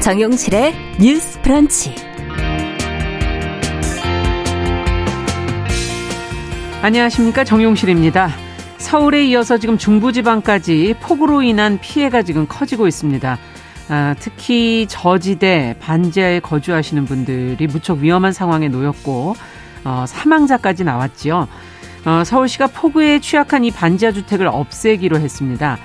정용실의 뉴스 브런치. 안녕하십니까, 정용실입니다. 서울에 이어서 지금 중부지방까지 폭우로 인한 피해가 지금 커지고 있습니다. 특히 저지대 반지하에 거주하시는 분들이 무척 위험한 상황에 놓였고 사망자까지 나왔지요. 서울시가 폭우에 취약한 이 반지하 주택을 없애기로 했습니다.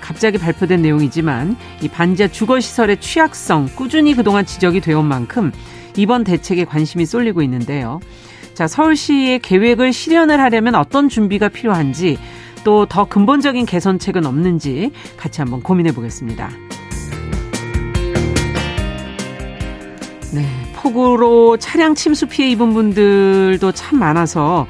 갑자기 발표된 내용이지만 이 반지하 주거시설의 취약성 꾸준히 그동안 지적이 되어온 만큼 이번 대책에 관심이 쏠리고 있는데요. 자, 서울시의 계획을 실현을 하려면 어떤 준비가 필요한지, 또 더 근본적인 개선책은 없는지 같이 한번 고민해 보겠습니다. 네, 폭우로 차량 침수 피해 입은 분들도 참 많아서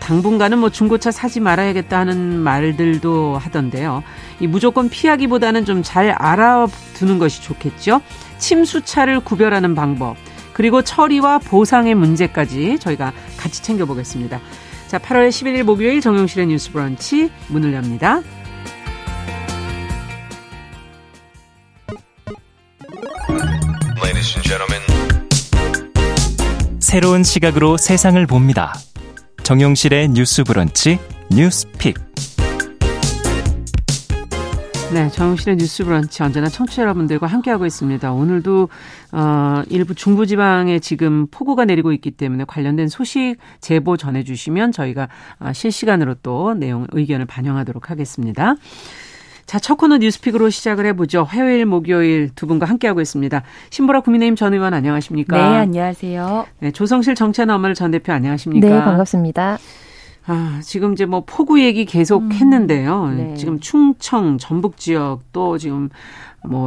당분간은 중고차 사지 말아야겠다 하는 말들도 하던데요. 이 무조건 피하기보다는 좀 잘 알아두는 것이 좋겠죠. 침수차를 구별하는 방법, 그리고 처리와 보상의 문제까지 저희가 같이 챙겨보겠습니다. 자, 8월 11일 목요일 정용실의 뉴스 브런치 문을 엽니다. Ladies and gentlemen. 새로운 시각으로 세상을 봅니다. 정용실의 뉴스 브런치 뉴스픽. 네, 정용실의 뉴스 브런치 언제나 청취자 여러분들과 함께하고 있습니다. 오늘도 일부 중부지방에 지금 폭우가 내리고 있기 때문에 관련된 소식 제보 전해주시면 저희가 실시간으로 또 내용 의견을 반영하도록 하겠습니다. 자, 첫 코너 뉴스픽으로 시작을 해보죠. 화요일, 목요일 두 분과 함께하고 있습니다. 신보라 국민의힘 전 의원 안녕하십니까? 네, 안녕하세요. 네, 조성실 정치하는 엄마를 전 대표 안녕하십니까? 네, 반갑습니다. 지금 이제 폭우 얘기 계속 했는데요. 네. 지금 충청, 전북 지역 또 지금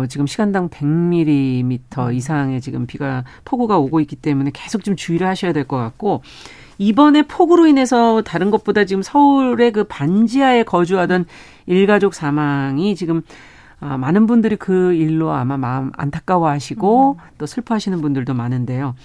지금 시간당 100mm 이상의 지금 폭우가 오고 있기 때문에 계속 좀 주의를 하셔야 될 것 같고, 이번에 폭우로 인해서 다른 것보다 지금 서울의 그 반지하에 거주하던 일가족 사망이 지금 많은 분들이 그 일로 아마 마음 안타까워하시고 또 슬퍼하시는 분들도 많은데요.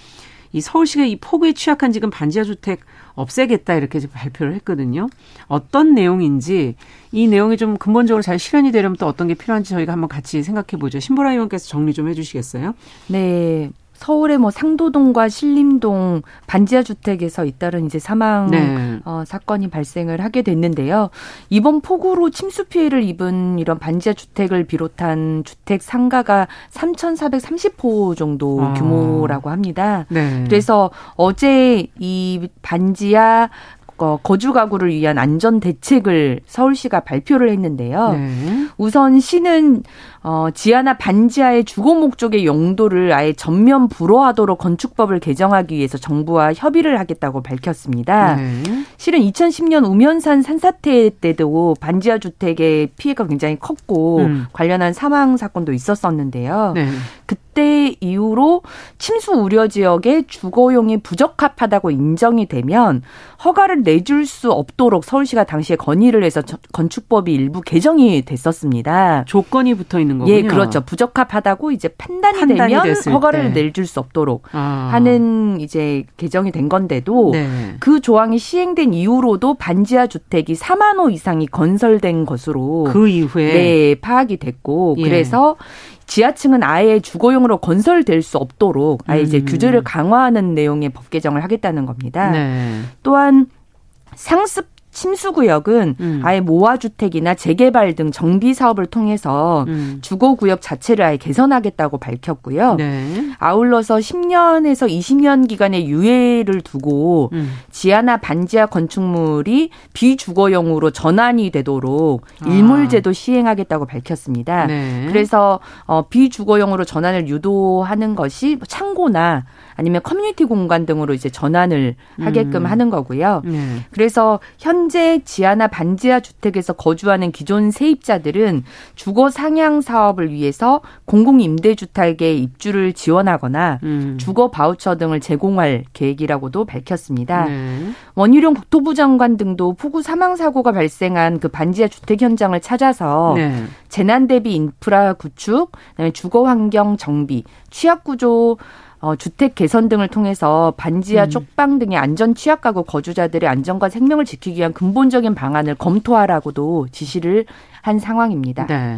이 서울시가 이 폭우에 취약한 지금 반지하 주택 없애겠다 이렇게 발표를 했거든요. 어떤 내용인지, 이 내용이 좀 근본적으로 잘 실현이 되려면 또 어떤 게 필요한지 저희가 한번 같이 생각해 보죠. 신보라 의원께서 정리 좀 해주시겠어요? 네. 서울의 상도동과 신림동 반지하 주택에서 잇따른 이제 사망 사건이 발생을 하게 됐는데요. 이번 폭우로 침수 피해를 입은 이런 반지하 주택을 비롯한 주택 상가가 3,430호 정도 규모라고 합니다. 네. 그래서 어제 이 반지하 거주 가구를 위한 안전 대책을 서울시가 발표를 했는데요. 네. 우선 시는 지하나 반지하의 주거 목적의 용도를 아예 전면 불허하도록 건축법을 개정하기 위해서 정부와 협의를 하겠다고 밝혔습니다. 네. 실은 2010년 우면산 산사태 때도 반지하 주택의 피해가 굉장히 컸고 관련한 사망 사건도 있었었는데요. 네. 그때 이후로 침수 우려 지역의 주거용이 부적합하다고 인정이 되면 허가를 내줄 수 없도록 서울시가 당시에 건의를 해서 건축법이 일부 개정이 됐었습니다. 조건이 붙어 있는 거군요. 예, 그렇죠. 부적합하다고 이제 판단이 되면 허가를 내줄 수 없도록 하는 이제 개정이 된 건데도 그 조항이 시행된 이후로도 반지하 주택이 4만 호 이상이 건설된 것으로 그 이후에 파악이 됐고, 그래서 지하층은 아예 주거용으로 건설될 수 없도록 아예 이제 규제를 강화하는 내용의 법 개정을 하겠다는 겁니다. 네. 또한 상습 침수구역은 아예 모아주택이나 재개발 등 정비사업을 통해서 주거구역 자체를 아예 개선하겠다고 밝혔고요. 네. 아울러서 10년에서 20년 기간의 유예를 두고 지하나 반지하 건축물이 비주거용으로 전환이 되도록 일몰제도 시행하겠다고 밝혔습니다. 네. 그래서 비주거용으로 전환을 유도하는 것이 창고나 아니면 커뮤니티 공간 등으로 이제 전환을 하게끔 하는 거고요. 네. 그래서 현재 지하나 반지하 주택에서 거주하는 기존 세입자들은 주거 상향 사업을 위해서 공공임대주택에 입주를 지원하거나 주거 바우처 등을 제공할 계획이라고도 밝혔습니다. 네. 원희룡 국토부 장관 등도 폭우 사망 사고가 발생한 그 반지하 주택 현장을 찾아서 재난 대비 인프라 구축, 그다음에 주거 환경 정비, 취약 구조 주택 개선 등을 통해서 반지하, 쪽방 등의 안전 취약 가구 거주자들의 안전과 생명을 지키기 위한 근본적인 방안을 검토하라고도 지시를 한 상황입니다. 네.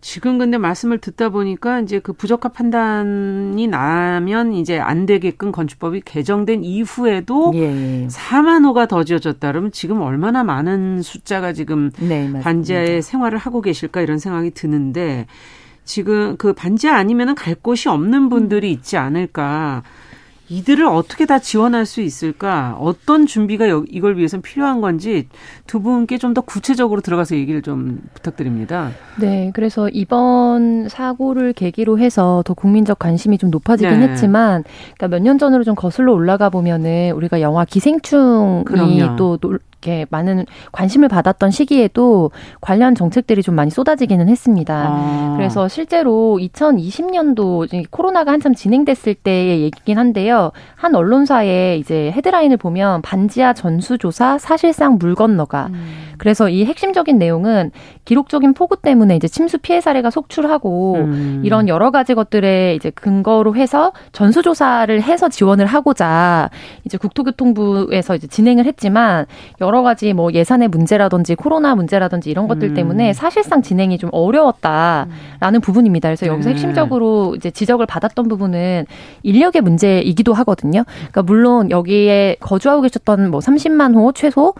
지금 근데 말씀을 듣다 보니까 이제 그 부적합 판단이 나면 이제 안 되게끔 건축법이 개정된 이후에도 4만 호가 더 지어졌다 그러면 지금 얼마나 많은 숫자가 지금 반지하에 생활을 하고 계실까 이런 생각이 드는데 지금 그 반지하 아니면은 갈 곳이 없는 분들이 있지 않을까. 이들을 어떻게 다 지원할 수 있을까? 어떤 준비가 이걸 위해서는 필요한 건지 두 분께 좀 더 구체적으로 들어가서 얘기를 좀 부탁드립니다. 네, 그래서 이번 사고를 계기로 해서 더 국민적 관심이 좀 높아지긴 했지만 그러니까 몇 년 전으로 좀 거슬러 올라가 보면은 우리가 영화 기생충이 또 이렇게 많은 관심을 받았던 시기에도 관련 정책들이 좀 많이 쏟아지기는 했습니다. 그래서 실제로 2020년도 코로나가 한참 진행됐을 때의 얘기긴 한데요. 한 언론사의 이제 헤드라인을 보면 반지하 전수조사 사실상 물 건너가. 그래서 이 핵심적인 내용은 기록적인 폭우 때문에 이제 침수 피해 사례가 속출하고 이런 여러 가지 것들에 이제 근거로 해서 전수조사를 해서 지원을 하고자 이제 국토교통부에서 이제 진행을 했지만 여러 가지 뭐 예산의 문제라든지 코로나 문제라든지 이런 것들 때문에 사실상 진행이 좀 어려웠다라는 부분입니다. 그래서 여기서 핵심적으로 이제 지적을 받았던 부분은 인력의 문제이기도 하거든요. 그러니까 물론 여기에 거주하고 계셨던 뭐 30만 호 최소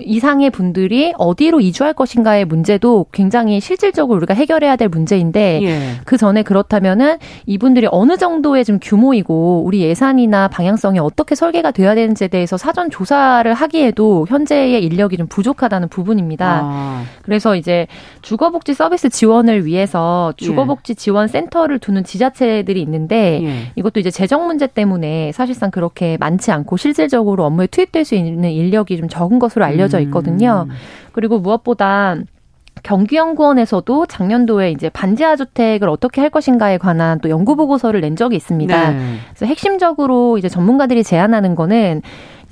이상의 분들이 어디로 이주할 것인가의 문제도 굉장히 실질적으로 우리가 해결해야 될 문제인데 그 전에 그렇다면은 이분들이 어느 정도의 좀 규모이고 우리 예산이나 방향성이 어떻게 설계가 되어야 되는지에 대해서 사전 조사를 하기에도 현재의 인력이 좀 부족하다는 부분입니다. 그래서 이제 주거복지 서비스 지원을 위해서 주거복지 지원 센터를 두는 지자체들이 있는데 이것도 이제 재정 문제 때문에 사실상 그렇게 많지 않고 실질적으로 업무에 투입될 수 있는 인력이 좀 적은 것으로 알려져 있거든요. 그리고 무엇보다 경기연구원에서도 작년도에 이제 반지하 주택을 어떻게 할 것인가에 관한 또 연구 보고서를 낸 적이 있습니다. 그래서 핵심적으로 이제 전문가들이 제안하는 거는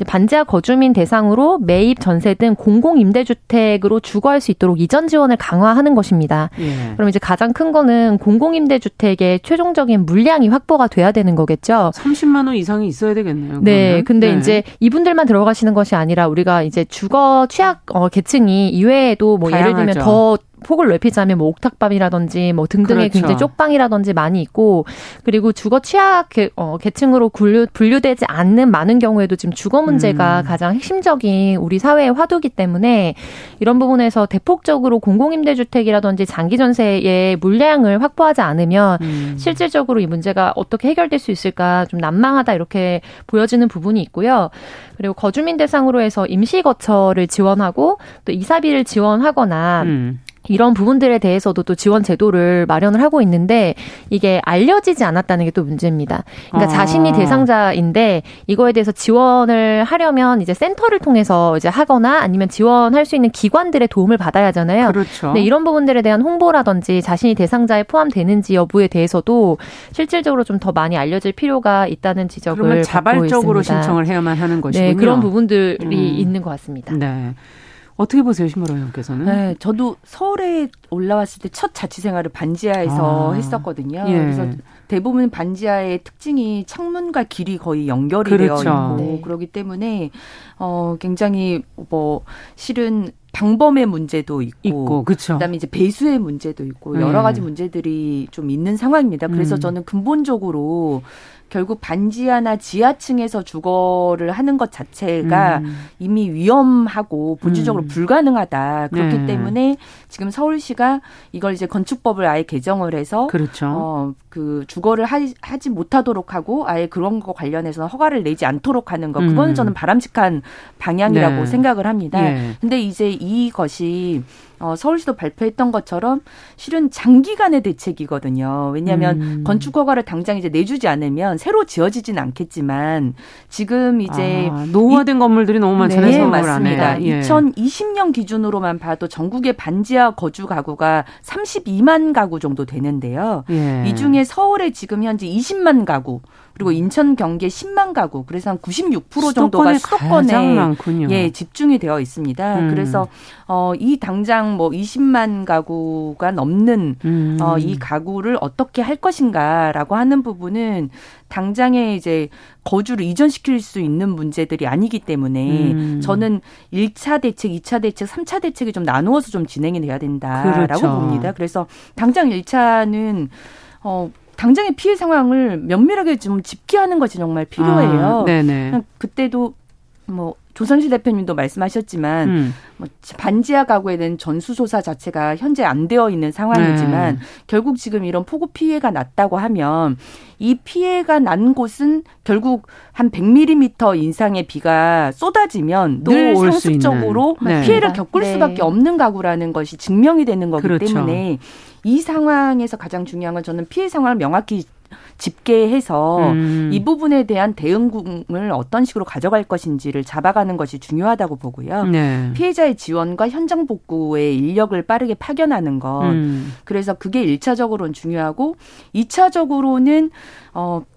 반지하 거주민 대상으로 매입, 전세 등 공공임대주택으로 주거할 수 있도록 이전 지원을 강화하는 것입니다. 그럼 이제 가장 큰 거는 공공임대주택의 최종적인 물량이 확보가 돼야 되는 거겠죠. 30만 원 이상이 있어야 되겠네요. 네. 그러면. 근데 이제 이분들만 들어가시는 것이 아니라 우리가 이제 주거 취약 계층이 이외에도 뭐 다양하죠. 예를 들면 더 폭을 넓히자면 뭐 옥탑방이라든지 뭐 등등의 굉장히 쪽방이라든지 많이 있고 그리고 주거 취약 계층으로 분류되지 않는 많은 경우에도 지금 주거 문제가 가장 핵심적인 우리 사회의 화두이기 때문에 이런 부분에서 대폭적으로 공공임대주택이라든지 장기전세의 물량을 확보하지 않으면 실질적으로 이 문제가 어떻게 해결될 수 있을까 좀 난망하다 이렇게 보여지는 부분이 있고요. 그리고 거주민 대상으로 해서 임시거처를 지원하고 또 이사비를 지원하거나 이런 부분들에 대해서도 또 지원 제도를 마련을 하고 있는데 이게 알려지지 않았다는 게 또 문제입니다. 그러니까 자신이 대상자인데 이거에 대해서 지원을 하려면 이제 센터를 통해서 이제 하거나 아니면 지원할 수 있는 기관들의 도움을 받아야 하잖아요. 그렇죠. 네, 이런 부분들에 대한 홍보라든지 자신이 대상자에 포함되는지 여부에 대해서도 실질적으로 좀 더 많이 알려질 필요가 있다는 지적을 받고 있습니다. 그러면 자발적으로 신청을 해야만 하는 것이군요. 네, 그런 부분들이 있는 것 같습니다. 네. 어떻게 보세요, 신보라 형께서는? 네, 저도 서울에 올라왔을 때 첫 자취생활을 반지하에서 했었거든요. 그래서 대부분 반지하의 특징이 창문과 길이 거의 연결이 되어 있고 그렇기 때문에 굉장히 뭐 실은 방범의 문제도 있고 그다음에 이제 배수의 문제도 있고 여러 가지 문제들이 좀 있는 상황입니다. 그래서 저는 근본적으로 결국 반지하나 지하층에서 주거를 하는 것 자체가 이미 위험하고 본질적으로 불가능하다. 그렇기 때문에 지금 서울시가 이걸 이제 건축법을 아예 개정을 해서 그 주거를 하지 못하도록 하고 아예 그런 거 관련해서 허가를 내지 않도록 하는 것. 그건 저는 바람직한 방향이라고 생각을 합니다. 근데 이제 이것이 서울시도 발표했던 것처럼 실은 장기간의 대책이거든요. 왜냐하면 건축 허가를 당장 이제 내주지 않으면 새로 지어지진 않겠지만 지금 이제 노후화된 건물들이 너무 많잖아요. 네, 맞습니다. 2020년 기준으로만 봐도 전국의 반지하 거주 가구가 32만 가구 정도 되는데요. 이 중에 서울에 지금 현재 20만 가구. 그리고 인천, 경기에 10만 가구, 그래서 한 96% 정도가 수도권에 집중이 되어 있습니다. 그래서 이 당장 뭐 20만 가구가 넘는 이 가구를 어떻게 할 것인가라고 하는 부분은 당장에 이제 거주를 이전시킬 수 있는 문제들이 아니기 때문에 저는 1차 대책, 2차 대책, 3차 대책이 좀 나누어서 좀 진행이 돼야 된다라고 그렇죠. 봅니다. 그래서 당장 1차는 당장의 피해 상황을 면밀하게 좀 집계하는 것이 정말 필요해요. 아, 네네. 그때도 뭐 조성실 대표님도 말씀하셨지만 뭐 반지하 가구에 대한 전수조사 자체가 현재 안 되어 있는 상황이지만 결국 지금 이런 폭우 피해가 났다고 하면 이 피해가 난 곳은 결국 한 100mm 이상의 비가 쏟아지면 늘 상습적으로 피해를 겪을 수밖에 없는 가구라는 것이 증명이 되는 거기 그렇죠. 때문에 이 상황에서 가장 중요한 건 저는 피해 상황을 명확히 집계해서 이 부분에 대한 대응을 어떤 식으로 가져갈 것인지를 잡아가는 것이 중요하다고 보고요. 네. 피해자의 지원과 현장 복구의 인력을 빠르게 파견하는 것. 그래서 그게 1차적으로는 중요하고 2차적으로는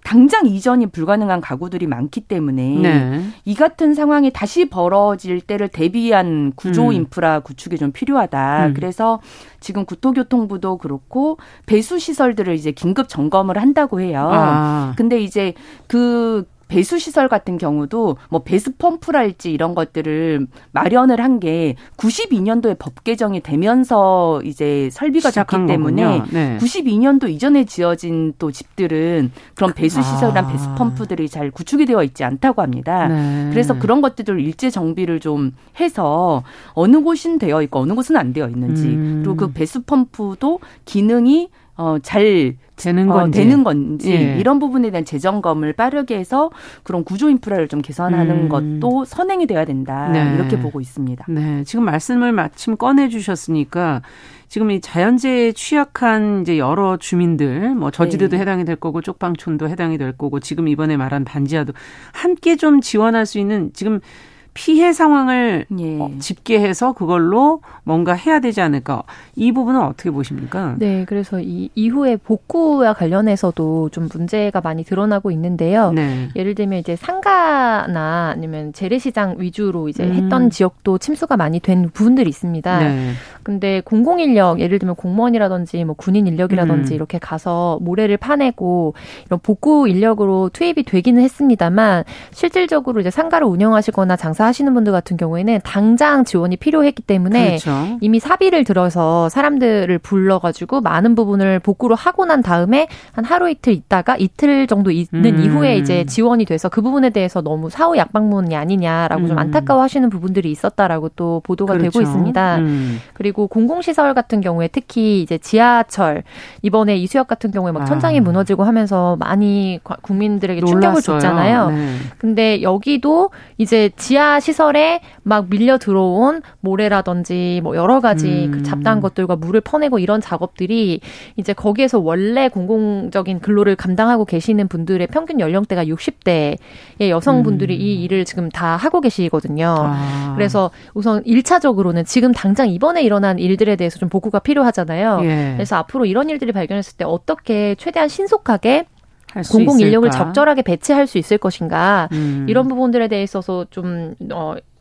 당장 이전이 불가능한 가구들이 많기 때문에 네. 이 같은 상황이 다시 벌어질 때를 대비한 구조 인프라 구축이 좀 필요하다. 그래서 지금 국토교통부도 그렇고 배수시설들을 이제 긴급 점검을 한다고 해요. 아. 근데 이제 그 배수시설 같은 경우도 뭐 배수펌프랄지 이런 것들을 마련을 한 게 92년도에 법 개정이 되면서 이제 설비가 됐기 때문에 네. 92년도 이전에 지어진 또 집들은 그런 배수시설이나 배수펌프들이 잘 구축이 되어 있지 않다고 합니다. 네. 그래서 그런 것들을 일제 정비를 좀 해서 어느 곳은 되어 있고 어느 곳은 안 되어 있는지 그리고 그 배수펌프도 기능이 잘 되는 건지 예. 이런 부분에 대한 재점검을 빠르게 해서 그런 구조 인프라를 좀 개선하는 것도 선행이 돼야 된다. 네. 이렇게 보고 있습니다. 네, 지금 말씀을 마침 꺼내 주셨으니까 지금 이 자연재해에 취약한 이제 여러 주민들, 뭐 저지대도 네. 해당이 될 거고 쪽방촌도 해당이 될 거고 지금 이번에 말한 반지하도 함께 좀 지원할 수 있는 지금 피해 상황을 예. 집계해서 그걸로 뭔가 해야 되지 않을까. 이 부분은 어떻게 보십니까? 네. 그래서 이 이후에 복구와 관련해서도 좀 문제가 많이 드러나고 있는데요. 네. 예를 들면 이제 상가나 아니면 재래시장 위주로 이제 했던 지역도 침수가 많이 된 부분들이 있습니다. 네. 근데 공공인력, 예를 들면 공무원이라든지 뭐 군인 인력이라든지 이렇게 가서 모래를 파내고 이런 복구 인력으로 투입이 되기는 했습니다만 실질적으로 이제 상가를 운영하시거나 장사하시는 분들 같은 경우에는 당장 지원이 필요했기 때문에 그렇죠. 이미 사비를 들어서 사람들을 불러가지고 많은 부분을 복구로 하고 난 다음에 한 하루 이틀 있다가 이틀 정도 있는 이후에 이제 지원이 돼서 그 부분에 대해서 너무 사후 약방문이 아니냐라고 좀 안타까워하시는 부분들이 있었다라고 또 보도가 그렇죠. 되고 있습니다. 그리고 공공시설 같은 경우에 특히 이제 지하철 이번에 이수역 같은 경우에 막 천장이 무너지고 하면서 많이 국민들에게 충격을 놀랐어요. 줬잖아요. 네. 근데 여기도 이제 지하 시설에 막 밀려 들어온 모래라든지 뭐 여러 가지 그 잡다한 것들과 물을 퍼내고 이런 작업들이 이제 거기에서 원래 공공적인 근로를 감당하고 계시는 분들의 평균 연령대가 60대의 여성분들이 이 일을 지금 다 하고 계시거든요. 아. 그래서 우선 1차적으로는 지금 당장 이번에 일어난 일들에 대해서 좀 복구가 필요하잖아요. 예. 그래서 앞으로 이런 일들이 발견했을 때 어떻게 최대한 신속하게 공공 인력을 적절하게 배치할 수 있을 것인가 이런 부분들에 대해서 좀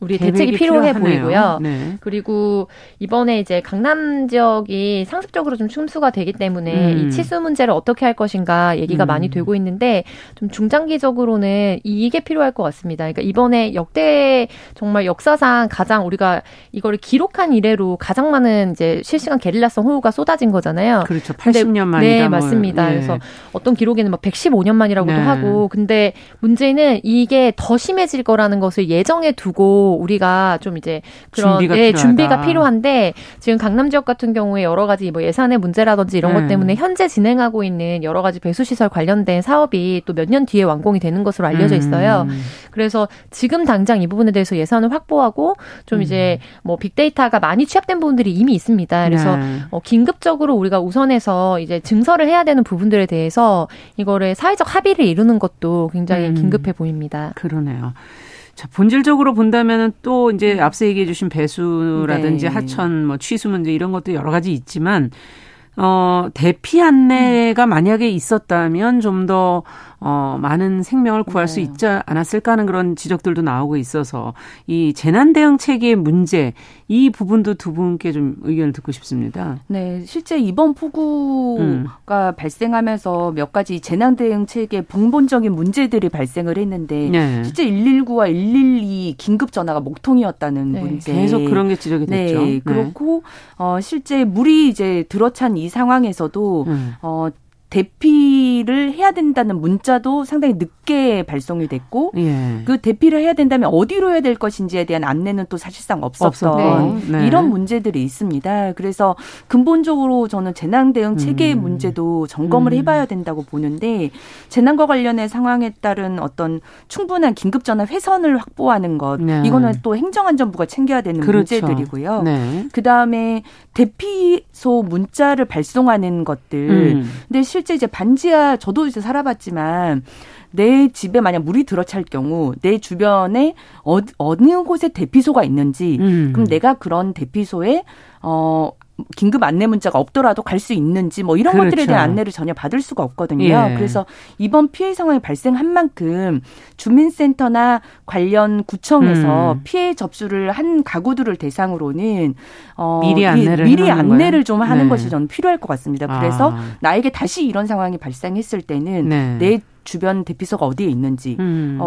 우리 대책이 필요해 필요하네요. 보이고요. 네. 그리고 이번에 이제 강남 지역이 상습적으로 좀 침수가 되기 때문에 이 치수 문제를 어떻게 할 것인가 얘기가 많이 되고 있는데 좀 중장기적으로는 이게 필요할 것 같습니다. 그러니까 이번에 역대 정말 역사상 가장 우리가 이거를 기록한 이래로 가장 많은 이제 실시간 게릴라성 호우가 쏟아진 거잖아요. 그렇죠. 80년 만이다. 네, 맞습니다. 네. 그래서 어떤 기록에는 막 115년 만이라고도 네. 하고 근데 문제는 이게 더 심해질 거라는 것을 예정에 두고 우리가 좀 이제 그런 준비가 필요한데 지금 강남 지역 같은 경우에 여러 가지 뭐 예산의 문제라든지 이런 것 때문에 현재 진행하고 있는 여러 가지 배수시설 관련된 사업이 또 몇 년 뒤에 완공이 되는 것으로 알려져 있어요. 그래서 지금 당장 이 부분에 대해서 예산을 확보하고 좀 이제 뭐 빅데이터가 많이 취합된 부분들이 이미 있습니다. 그래서 긴급적으로 우리가 우선해서 이제 증설을 해야 되는 부분들에 대해서 이거를 사회적 합의를 이루는 것도 굉장히 긴급해 보입니다. 그러네요. 자, 본질적으로 본다면은 또 이제 앞서 얘기해 주신 배수라든지 네. 하천 뭐 취수 문제 이런 것도 여러 가지 있지만 대피 안내가 만약에 있었다면 좀 더 많은 생명을 구할 수 있지 않았을까 하는 그런 지적들도 나오고 있어서 이 재난 대응 체계의 문제 이 부분도 두 분께 좀 의견을 듣고 싶습니다. 네, 실제 이번 폭우가 발생하면서 몇 가지 재난 대응 체계 근본적인 문제들이 발생을 했는데 네. 실제 119와 112 긴급 전화가 목통이었다는 네. 문제 계속 그런 게 지적이 됐죠. 네, 그렇고 네. 실제 물이 이제 들어찬 이 상황에서도 대피를 해야 된다는 문자도 상당히 늦게 발송이 됐고 예. 그 대피를 해야 된다면 어디로 해야 될 것인지에 대한 안내는 또 사실상 없었던 네. 이런 문제들이 있습니다. 그래서 근본적으로 저는 재난 대응 체계의 문제도 점검을 해봐야 된다고 보는데 재난과 관련해 상황에 따른 어떤 충분한 긴급전화 회선을 확보하는 것 네. 이거는 또 행정안전부가 챙겨야 되는 그렇죠. 문제들이고요. 네. 그다음에 대피소 문자를 발송하는 것들 근데 실제 이제 반지하 저도 이제 살아봤지만 내 집에 만약 물이 들어찰 경우 내 주변에 어느 곳에 대피소가 있는지 그럼 내가 그런 대피소에 긴급 안내 문자가 없더라도 갈 수 있는지 뭐 이런 그렇죠. 것들에 대한 안내를 전혀 받을 수가 없거든요. 예. 그래서 이번 피해 상황이 발생한 만큼 주민센터나 관련 구청에서 피해 접수를 한 가구들을 대상으로는 미리 안내를 좀 하는 네. 것이 저는 필요할 것 같습니다. 그래서 나에게 다시 이런 상황이 발생했을 때는 네. 내 주변 대피소가 어디에 있는지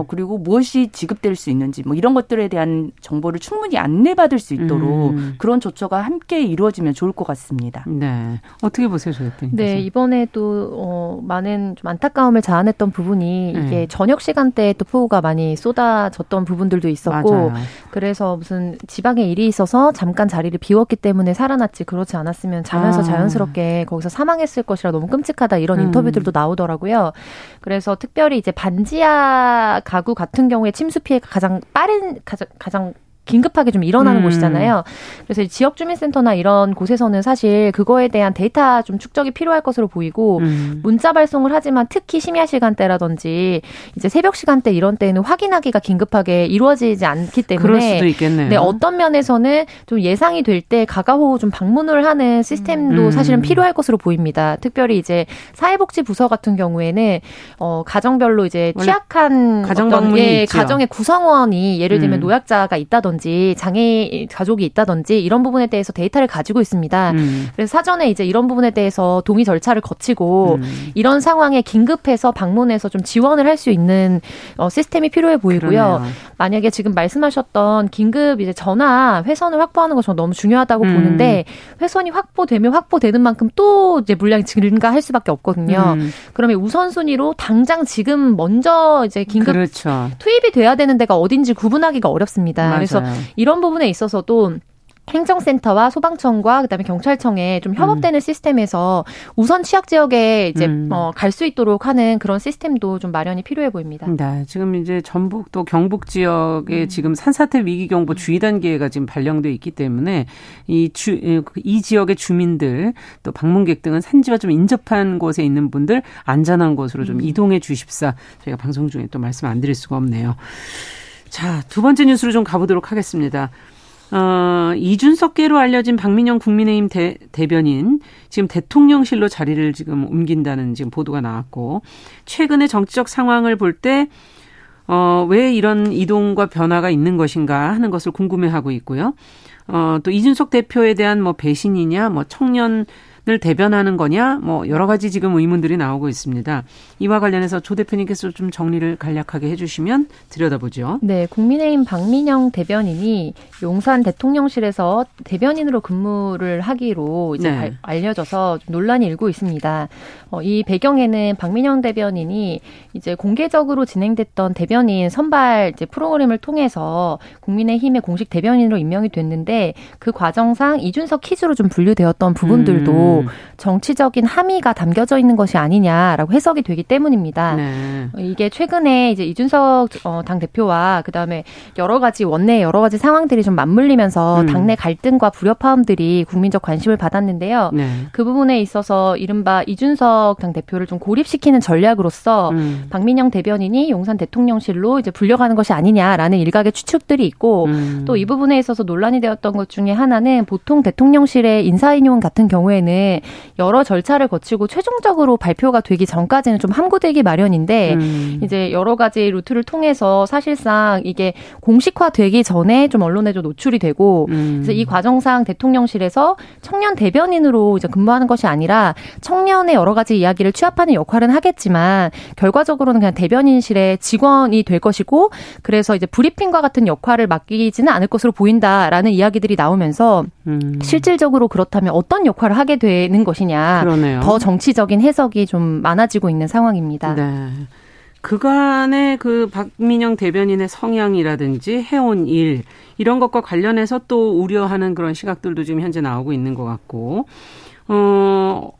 그리고 무엇이 지급될 수 있는지 뭐 이런 것들에 대한 정보를 충분히 안내받을 수 있도록 그런 조처가 함께 이루어지면 좋을 것 같습니다. 네, 어떻게 보세요, 조 대표님? 네, 이번에 또 많은 좀 안타까움을 자아냈던 부분이 이게 저녁 시간대에 또 폭우가 많이 쏟아졌던 부분들도 있었고 맞아요. 그래서 무슨 지방에 일이 있어서 잠깐 자리를 비웠기 때문에 살아났지 그렇지 않았으면 자면서 자연스럽게 거기서 사망했을 것이라 너무 끔찍하다 이런 인터뷰들도 나오더라고요. 그래서 특별히 이제 반지하 가구 같은 경우에 침수 피해가 가장 빠른 가장 긴급하게 좀 일어나는 곳이잖아요. 그래서 지역 주민센터나 이런 곳에서는 사실 그거에 대한 데이터 좀 축적이 필요할 것으로 보이고 문자 발송을 하지만 특히 심야 시간대라든지 이제 새벽 시간대 이런 때에는 확인하기가 긴급하게 이루어지지 않기 때문에 그럴 수도 있겠네요. 네, 어떤 면에서는 좀 예상이 될 때 가가호호 좀 방문을 하는 시스템도 사실은 필요할 것으로 보입니다. 특별히 이제 사회복지 부서 같은 경우에는 가정별로 이제 취약한 가정 어떤 가정의 구성원이 예를 들면 노약자가 있다든지 장애 가족이 있다든지 이런 부분에 대해서 데이터를 가지고 있습니다. 그래서 사전에 이제 이런 부분에 대해서 동의 절차를 거치고 이런 상황에 긴급해서 방문해서 좀 지원을 할 수 있는 시스템이 필요해 보이고요. 그러네요. 만약에 지금 말씀하셨던 긴급 이제 전화 회선을 확보하는 것은 너무 중요하다고 보는데 회선이 확보되면 확보되는 만큼 또 이제 물량이 증가할 수밖에 없거든요. 그러면 우선순위로 당장 지금 먼저 이제 긴급 그렇죠. 투입이 돼야 되는 데가 어딘지 구분하기가 어렵습니다. 맞아요. 그래서 이런 부분에 있어서도 행정센터와 소방청과 그다음에 경찰청에 좀 협업되는 시스템에서 우선 취약 지역에 이제 갈 수 있도록 하는 그런 시스템도 좀 마련이 필요해 보입니다. 네, 지금 이제 전북 또 경북 지역에 지금 산사태 위기 경보 주의 단계가 지금 발령돼 있기 때문에 이 지역의 주민들 또 방문객 등은 산지와 좀 인접한 곳에 있는 분들 안전한 곳으로 좀 이동해 주십사. 저희가 방송 중에 또 말씀 안 드릴 수가 없네요. 자, 두 번째 뉴스로 좀 가보도록 하겠습니다. 이준석계로 알려진 박민영 국민의힘 대변인 지금 대통령실로 자리를 지금 옮긴다는 지금 보도가 나왔고 최근에 정치적 상황을 볼 때 왜 이런 이동과 변화가 있는 것인가 하는 것을 궁금해하고 있고요. 또 이준석 대표에 대한 뭐 배신이냐, 뭐 청년을 대변하는 거냐, 뭐 여러 가지 지금 의문들이 나오고 있습니다. 이와 관련해서 조 대표님께서 좀 정리를 간략하게 해주시면 들여다보죠. 네, 국민의힘 박민영 대변인이 용산 대통령실에서 대변인으로 근무를 하기로 이제 네. 알려져서 좀 논란이 일고 있습니다. 이 배경에는 박민영 대변인이 이제 공개적으로 진행됐던 대변인 선발 이제 프로그램을 통해서 국민의힘의 공식 대변인으로 임명이 됐는데. 그 과정상 이준석 키즈로 좀 분류되었던 부분들도 정치적인 함의가 담겨져 있는 것이 아니냐라고 해석이 되기 때문입니다. 네. 이게 최근에 이제 이준석 당대표와 그다음에 여러 가지 원내 여러 가지 상황들이 좀 맞물리면서 당내 갈등과 불협화음들이 국민적 관심을 받았는데요. 네. 그 부분에 있어서 이른바 이준석 당대표를 좀 고립시키는 전략으로서 박민영 대변인이 용산 대통령실로 이제 불려가는 것이 아니냐라는 일각의 추측들이 있고 또 이 부분에 있어서 논란이 되었던 것 중에 하나는 보통 대통령실의 인사인용 같은 경우에는 때문에 여러 절차를 거치고 최종적으로 발표가 되기 전까지는 좀 함구되기 마련인데 이제 여러 가지 루트를 통해서 사실상 이게 공식화되기 전에 좀 언론에도 노출이 되고 그래서 이 과정상 대통령실에서 청년 대변인으로 이제 근무하는 것이 아니라 청년의 여러 가지 이야기를 취합하는 역할은 하겠지만 결과적으로는 그냥 대변인실의 직원이 될 것이고 그래서 이제 브리핑과 같은 역할을 맡기지는 않을 것으로 보인다라는 이야기들이 나오면서 실질적으로 그렇다면 어떤 역할을 하게 되는 것이냐. 그러네요. 더 정치적인 해석이 좀 많아지고 있는 상황입니다. 네. 그간의 그 박민영 대변인의 성향이라든지 해온 일 이런 것과 관련해서 또 우려하는 그런 시각들도 지금 현재 나오고 있는 것 같고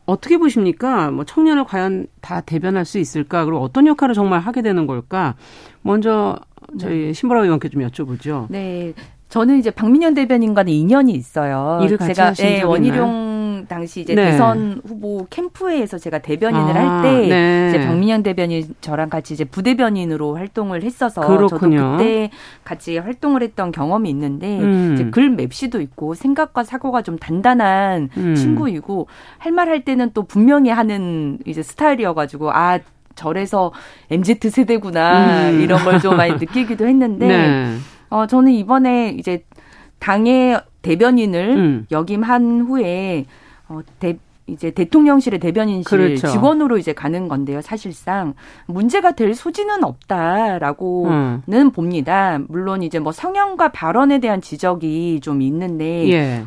어떻게 보십니까? 뭐 청년을 과연 다 대변할 수 있을까? 그리고 어떤 역할을 정말 하게 되는 걸까? 먼저 저희 신보라 의원께 좀 여쭤보죠. 네, 저는 이제 박민영 대변인과는 인연이 있어요. 일을 같이 하신 적이 있나요? 원희룡 당시 이제 네. 대선 후보 캠프회에서 제가 대변인을 할 때 네. 이제 박민영 대변인 저랑 같이 이제 부대변인으로 활동을 했어서 그렇군요. 저도 그때 같이 활동을 했던 경험이 있는데 이제 글 맵시도 있고 생각과 사고가 좀 단단한 친구이고 할 말 할 때는 또 분명히 하는 이제 스타일이어가지고 아 저래서 MZ 세대구나 이런 걸 좀 많이 느끼기도 했는데 네. 저는 이번에 이제 당의 대변인을 역임한 후에 이제 대통령실의 대변인실 그렇죠. 직원으로 이제 가는 건데요. 사실상 문제가 될 소지는 없다라고는 봅니다. 물론 이제 뭐 성향과 발언에 대한 지적이 좀 있는데 예.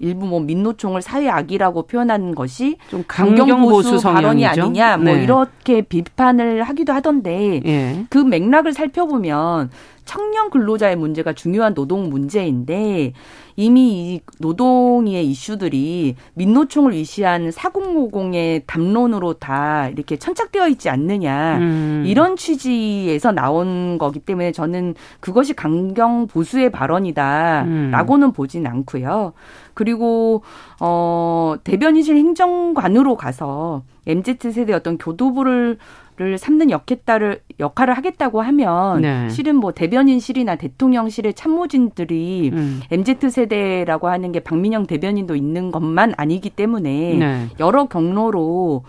일부 뭐 민노총을 사회 악이라고 표현한 것이 좀 강경보수 발언이 아니냐 뭐 네. 이렇게 비판을 하기도 하던데 예. 그 맥락을 살펴보면 청년 근로자의 문제가 중요한 노동 문제인데 이미 이 노동의 이슈들이 민노총을 위시한 4050의 담론으로 다 이렇게 천착되어 있지 않느냐 이런 취지에서 나온 거기 때문에 저는 그것이 강경 보수의 발언이다라고는 보진 않고요. 그리고 대변인실 행정관으로 가서 MZ세대의 어떤 교두보를 삼는 역할을 하겠다고 하면 네. 실은 뭐 대변인실이나 대통령실의 참모진들이 MZ세대라고 하는 게 박민영 대변인도 있는 것만 아니기 때문에 네. 여러 경로로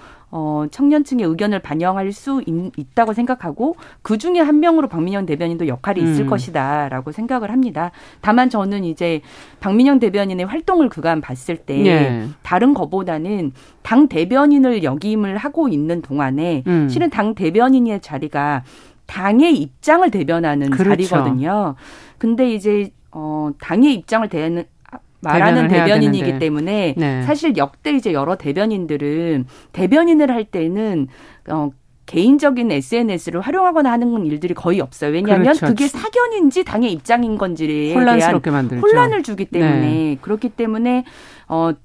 청년층의 의견을 반영할 수 있다고 생각하고 그중에 한 명으로 박민영 대변인도 역할이 있을 것이다라고 생각을 합니다. 다만 저는 이제 박민영 대변인의 활동을 그간 봤을 때 네. 다른 것보다는 당 대변인을 역임을 하고 있는 동안에 실은 당 대변인의 자리가 당의 입장을 대변하는 그렇죠. 자리거든요. 근데 이제 당의 입장을 말하는 대변인이기 때문에 네. 사실 역대 이제 여러 대변인들은 대변인을 할 때는 개인적인 SNS를 활용하거나 하는 일들이 거의 없어요. 왜냐하면 그렇죠. 그게 사견인지 당의 입장인 건지에 혼란스럽게 대한 만들죠. 혼란을 주기 때문에 네. 그렇기 때문에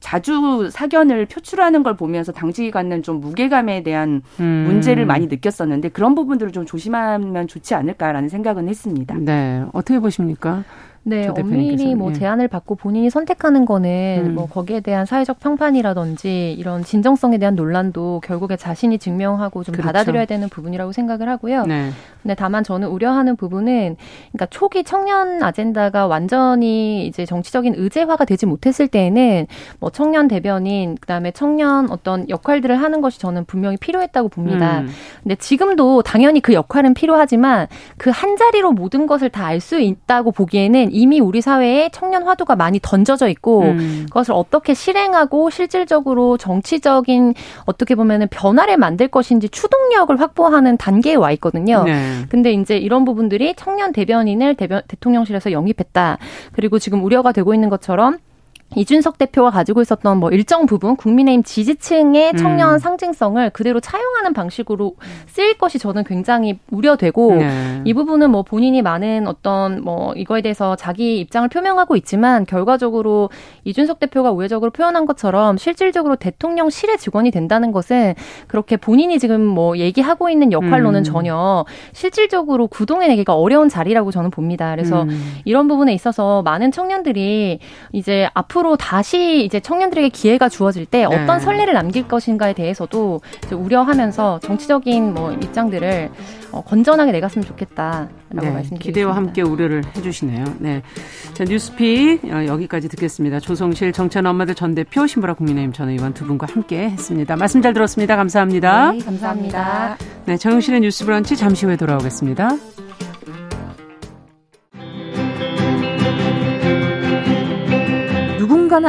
자주 사견을 표출하는 걸 보면서 당직이 갖는 좀 무게감에 대한 문제를 많이 느꼈었는데 그런 부분들을 좀 조심하면 좋지 않을까라는 생각은 했습니다. 네, 어떻게 보십니까? 네, 엄밀히 뭐 제안을 받고 본인이 선택하는 거는 뭐 거기에 대한 사회적 평판이라든지 이런 진정성에 대한 논란도 결국에 자신이 증명하고 좀 그렇죠. 받아들여야 되는 부분이라고 생각을 하고요. 네. 근데 다만 저는 우려하는 부분은 그러니까 초기 청년 아젠다가 완전히 이제 정치적인 의제화가 되지 못했을 때에는 뭐 청년 대변인 그다음에 청년 어떤 역할들을 하는 것이 저는 분명히 필요했다고 봅니다. 근데 지금도 당연히 그 역할은 필요하지만 그 한 자리로 모든 것을 다 알 수 있다고 보기에는 이미 우리 사회에 청년 화두가 많이 던져져 있고 그것을 어떻게 실행하고 실질적으로 정치적인 어떻게 보면은 변화를 만들 것인지 추동력을 확보하는 단계에 와 있거든요. 네. 근데 이제 이런 부분들이 청년 대변인을 대통령실에서 영입했다. 그리고 지금 우려가 되고 있는 것처럼 이준석 대표가 가지고 있었던 뭐 일정 부분 국민의힘 지지층의 청년 상징성을 그대로 차용하는 방식으로 쓰일 것이 저는 굉장히 우려되고 네. 이 부분은 뭐 본인이 많은 어떤 뭐 이거에 대해서 자기 입장을 표명하고 있지만 결과적으로 이준석 대표가 우회적으로 표현한 것처럼 실질적으로 대통령실의 직원이 된다는 것은 그렇게 본인이 지금 뭐 얘기하고 있는 역할로는 전혀 실질적으로 구동해내기가 어려운 자리라고 저는 봅니다. 그래서 이런 부분에 있어서 많은 청년들이 이제 앞으로 앞으로 다시 이제 청년들에게 기회가 주어질 때 어떤 선례를 남길 것인가에 대해서도 이제 우려하면서 정치적인 뭐 입장들을 건전하게 내갔으면 좋겠다라고 말씀드리겠습니다. 기대와 함께 우려를 해주시네요. 네, 자, 뉴스픽 여기까지 듣겠습니다. 조성실 정찬 엄마들 전 대표, 신보라 국민의힘 전 의원 두 분과 함께 했습니다. 말씀 잘 들었습니다. 감사합니다. 네, 감사합니다. 네, 정용실의 뉴스브런치 잠시 후에 돌아오겠습니다. 누군가는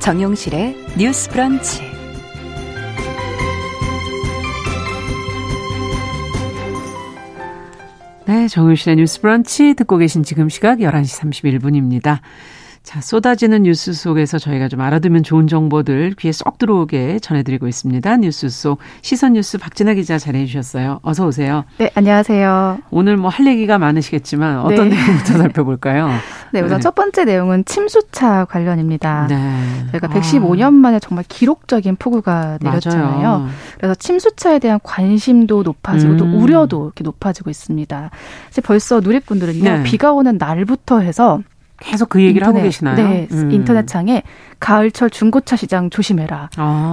정용실의 뉴스 브런치. 네, 정용실의 뉴스 브런치 듣고 계신 지금 시각 11시 31분입니다. 자, 쏟아지는 뉴스 속에서 저희가 좀 알아두면 좋은 정보들 귀에 쏙 들어오게 전해드리고 있습니다. 뉴스 속 시선 뉴스 박진아 기자 잘해 주셨어요. 어서 오세요. 네, 안녕하세요. 오늘 뭐 할 얘기가 많으시겠지만 어떤 내용부터 살펴볼까요? 네, 우선 첫 번째 내용은 침수차 관련입니다. 저희가 115년 만에 정말 기록적인 폭우가 내렸잖아요. 맞아요. 그래서 침수차에 대한 관심도 높아지고 또 우려도 이렇게 높아지고 있습니다. 이제 벌써 누리꾼들은 비가 오는 날부터 해서 계속 그 얘기를 하고 계시나요? 네. 인터넷창에 가을철 중고차 시장 조심해라.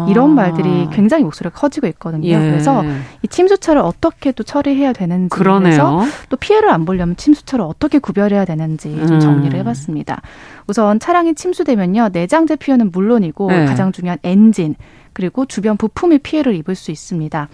이런 말들이 굉장히 목소리가 커지고 있거든요. 그래서 이 침수차를 어떻게 또 처리해야 되는지, 그래서 또 피해를 안 보려면 침수차를 어떻게 구별해야 되는지 좀 정리를 해봤습니다. 우선 차량이 침수되면요, 내장재 피해는 물론이고 가장 중요한 엔진 그리고 주변 부품이 피해를 입을 수 있습니다.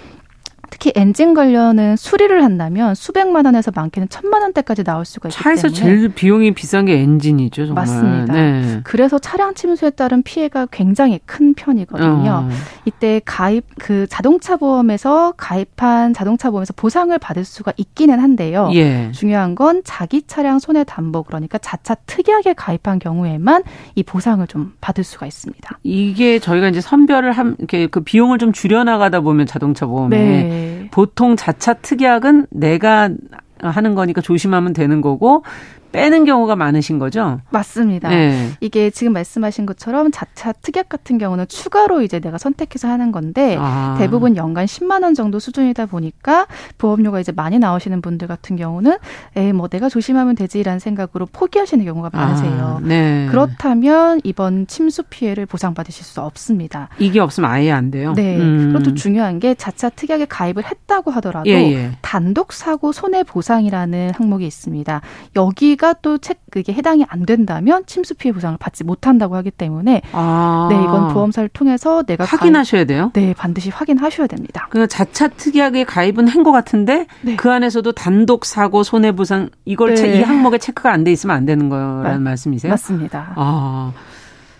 특히 엔진 관련은 수리를 한다면 수백만 원에서 많게는 1,000만 원대까지 나올 수가 있기 차에서 때문에 차에서 제일 비용이 비싼 게 엔진이죠, 정말. 맞습니다. 네. 그래서 차량 침수에 따른 피해가 굉장히 큰 편이거든요. 이때 자동차 보험에서 가입한 자동차 보험에서 보상을 받을 수가 있기는 한데요. 중요한 건 자기 차량 손해 담보, 그러니까 자차 특약에 가입한 경우에만 이 보상을 좀 받을 수가 있습니다. 이게 저희가 이제 선별을 이렇게 그 비용을 좀 줄여 나가다 보면 자동차 보험에 보통 자차 특약은 내가 하는 거니까 조심하면 되는 거고 빼는 경우가 많으신 거죠? 맞습니다. 이게 지금 말씀하신 것처럼 자차 특약 같은 경우는 추가로 이제 내가 선택해서 하는 건데 대부분 연간 10만 원 정도 수준이다 보니까 보험료가 이제 많이 나오시는 분들 같은 경우는 뭐 내가 조심하면 되지라는 생각으로 포기하시는 경우가 많으세요. 그렇다면 이번 침수 피해를 보상받으실 수 없습니다. 이게 없으면 아예 안 돼요? 네. 그리고 또 중요한 게 자차 특약에 가입을 했다고 하더라도 단독 사고 손해 보상이라는 항목이 있습니다. 여기가 또 그게 해당이 안 된다면 침수 피해 보상을 받지 못한다고 하기 때문에 네, 이건 보험사를 통해서 내가 확인하셔야 돼요? 네, 반드시 확인하셔야 됩니다. 그러니까 자차 특약에 가입은 한 것 같은데 그 안에서도 단독 사고 손해 보상 이걸 이 항목에 체크가 안 돼 있으면 안 되는 거라는 말씀이세요? 맞습니다.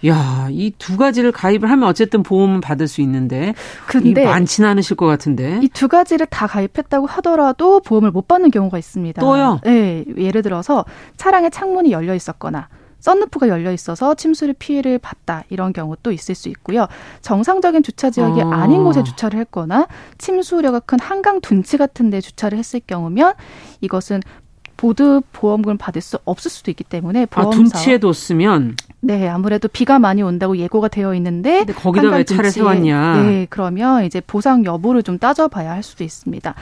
야, 이 두 가지를 가입을 하면 어쨌든 보험은 받을 수 있는데 근데 많지는 않으실 것 같은데 이 두 가지를 다 가입했다고 하더라도 보험을 못 받는 경우가 있습니다. 또요? 네, 예를 들어서 차량의 창문이 열려 있었거나 썬루프가 열려 있어서 침수를 피해를 봤다 이런 경우도 있을 수 있고요. 정상적인 주차 지역이 아닌 곳에 주차를 했거나 침수 우려가 큰 한강 둔치 같은 데 주차를 했을 경우면 이것은 보드 보험금을 받을 수 없을 수도 있기 때문에 둔치에 뒀으면 아무래도 비가 많이 온다고 예고가 되어 있는데 근데 거기다 왜 차를 세웠냐. 그러면 이제 보상 여부를 좀 따져봐야 할 수도 있습니다.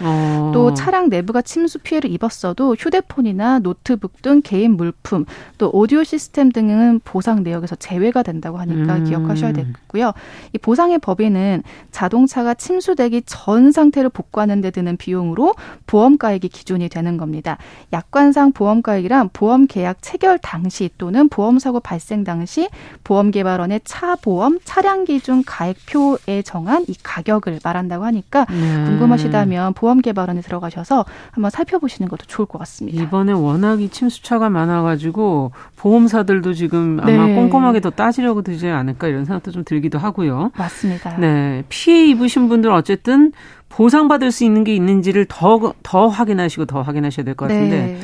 또 차량 내부가 침수 피해를 입었어도 휴대폰이나 노트북 등 개인 물품 또 오디오 시스템 등은 보상 내역에서 제외가 된다고 하니까 기억하셔야 되겠고요. 이 보상의 범위는 자동차가 침수되기 전 상태를 복구하는 데 드는 비용으로 보험가액이 기준이 되는 겁니다. 약관상 보험가액이란 보험 계약 체결 당시 또는 보험사고 발생 당시 당시 보험개발원의 차보험 차량기준 가액표에 정한 이 가격을 말한다고 하니까 궁금하시다면 보험개발원에 들어가셔서 한번 살펴보시는 것도 좋을 것 같습니다. 이번에 워낙 이 침수차가 많아가지고 보험사들도 지금 아마 꼼꼼하게 더 따지려고 들지 않을까 이런 생각도 좀 들기도 하고요. 맞습니다. 네, 피해 입으신 분들 어쨌든 보상받을 수 있는 게 있는지를 더 확인하시고 더 확인하셔야 될 것 같은데. 네.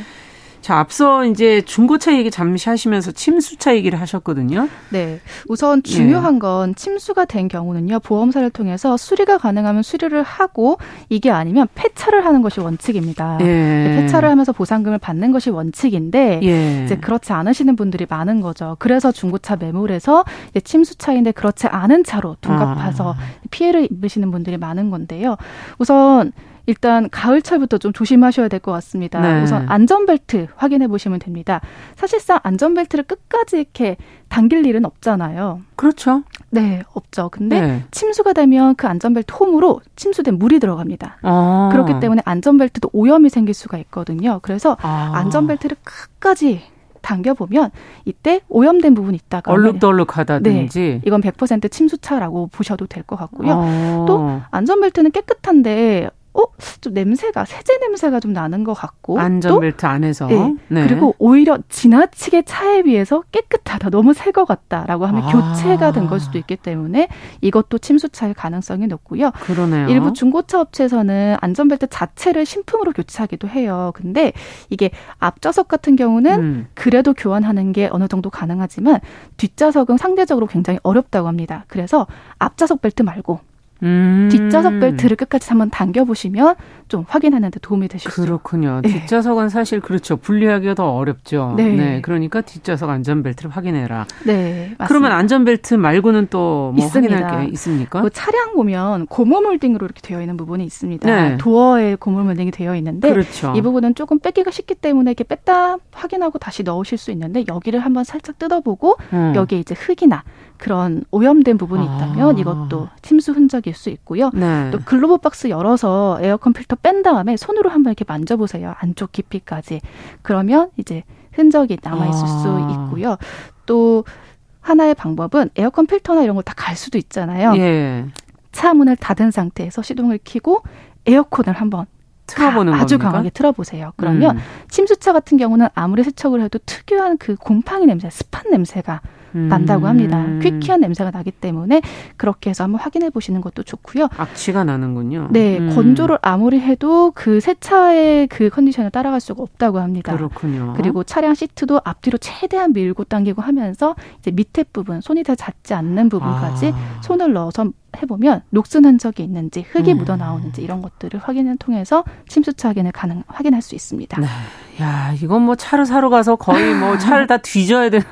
자, 앞서 이제 중고차 얘기 잠시 하시면서 침수차 얘기를 하셨거든요. 네. 우선 중요한 건 침수가 된 경우는요, 보험사를 통해서 수리가 가능하면 수리를 하고 이게 아니면 폐차를 하는 것이 원칙입니다. 예. 폐차를 하면서 보상금을 받는 것이 원칙인데 이제 그렇지 않으시는 분들이 많은 거죠. 그래서 중고차 매물에서 이제 침수차인데 그렇지 않은 차로 둔갑해서 피해를 입으시는 분들이 많은 건데요. 우선 일단 가을철부터 좀 조심하셔야 될 것 같습니다. 네. 우선 안전벨트 확인해 보시면 됩니다. 사실상 안전벨트를 끝까지 이렇게 당길 일은 없잖아요. 그렇죠. 네, 없죠. 근데 침수가 되면 그 안전벨트 홈으로 침수된 물이 들어갑니다. 아. 그렇기 때문에 안전벨트도 오염이 생길 수가 있거든요. 그래서 안전벨트를 끝까지 당겨보면 이때 오염된 부분이 있다가 얼룩덜룩하다든지 이건 100% 침수차라고 보셔도 될 것 같고요. 또 안전벨트는 깨끗한데 좀 냄새가, 세제 냄새가 좀 나는 것 같고. 안전벨트 안에서. 네. 그리고 오히려 지나치게 차에 비해서 깨끗하다, 너무 새 것 같다라고 하면 교체가 된 걸 수도 있기 때문에 이것도 침수차일 가능성이 높고요. 그러네요. 일부 중고차 업체에서는 안전벨트 자체를 신품으로 교체하기도 해요. 근데 이게 앞좌석 같은 경우는 그래도 교환하는 게 어느 정도 가능하지만 뒷좌석은 상대적으로 굉장히 어렵다고 합니다. 그래서 앞좌석 벨트 말고 뒷좌석 벨트를 끝까지 한번 당겨보시면 좀 확인하는 데 도움이 되실 수 있어요. 그렇군요. 뒷좌석은 사실 그렇죠. 분리하기가 더 어렵죠. 네. 그러니까 뒷좌석 안전벨트를 확인해라. 네. 맞습니다. 그러면 안전벨트 말고는 또 뭐 확인할 게 있습니까? 그 차량 보면 고무몰딩으로 이렇게 되어 있는 부분이 있습니다. 네. 도어에 고무몰딩이 되어 있는데 그렇죠. 이 부분은 조금 빼기가 쉽기 때문에 이렇게 뺐다 확인하고 다시 넣으실 수 있는데 여기를 한번 살짝 뜯어보고 여기에 이제 흙이나 그런 오염된 부분이 있다면 이것도 침수 흔적일 수 있고요. 네. 또 글로브 박스 열어서 에어컨 필터 뺀 다음에 손으로 한번 이렇게 만져보세요. 안쪽 깊이까지. 그러면 이제 흔적이 남아있을 수 있고요. 또 하나의 방법은 에어컨 필터나 이런 거 다 갈 수도 있잖아요. 예. 차 문을 닫은 상태에서 시동을 켜고 에어컨을 한번 틀어보는 아주 겁니까? 강하게 틀어보세요. 그러면 침수차 같은 경우는 아무리 세척을 해도 특유한 그 곰팡이 냄새, 습한 냄새가 난다고 합니다. 퀴퀴한 냄새가 나기 때문에 그렇게 해서 한번 확인해 보시는 것도 좋고요. 악취가 나는군요. 네. 건조를 아무리 해도 그 새 차의 그 컨디션을 따라갈 수가 없다고 합니다. 그렇군요. 그리고 차량 시트도 앞뒤로 최대한 밀고 당기고 하면서 이제 밑에 부분, 손이 다 닿지 않는 부분까지 손을 넣어서 해보면 녹슨 흔적이 있는지 흙이 묻어나오는지 이런 것들을 확인을 통해서 침수차 확인을 확인할 수 있습니다. 네. 야, 이건 뭐 차를 사러 가서 거의 뭐 차를 다 뒤져야 되는.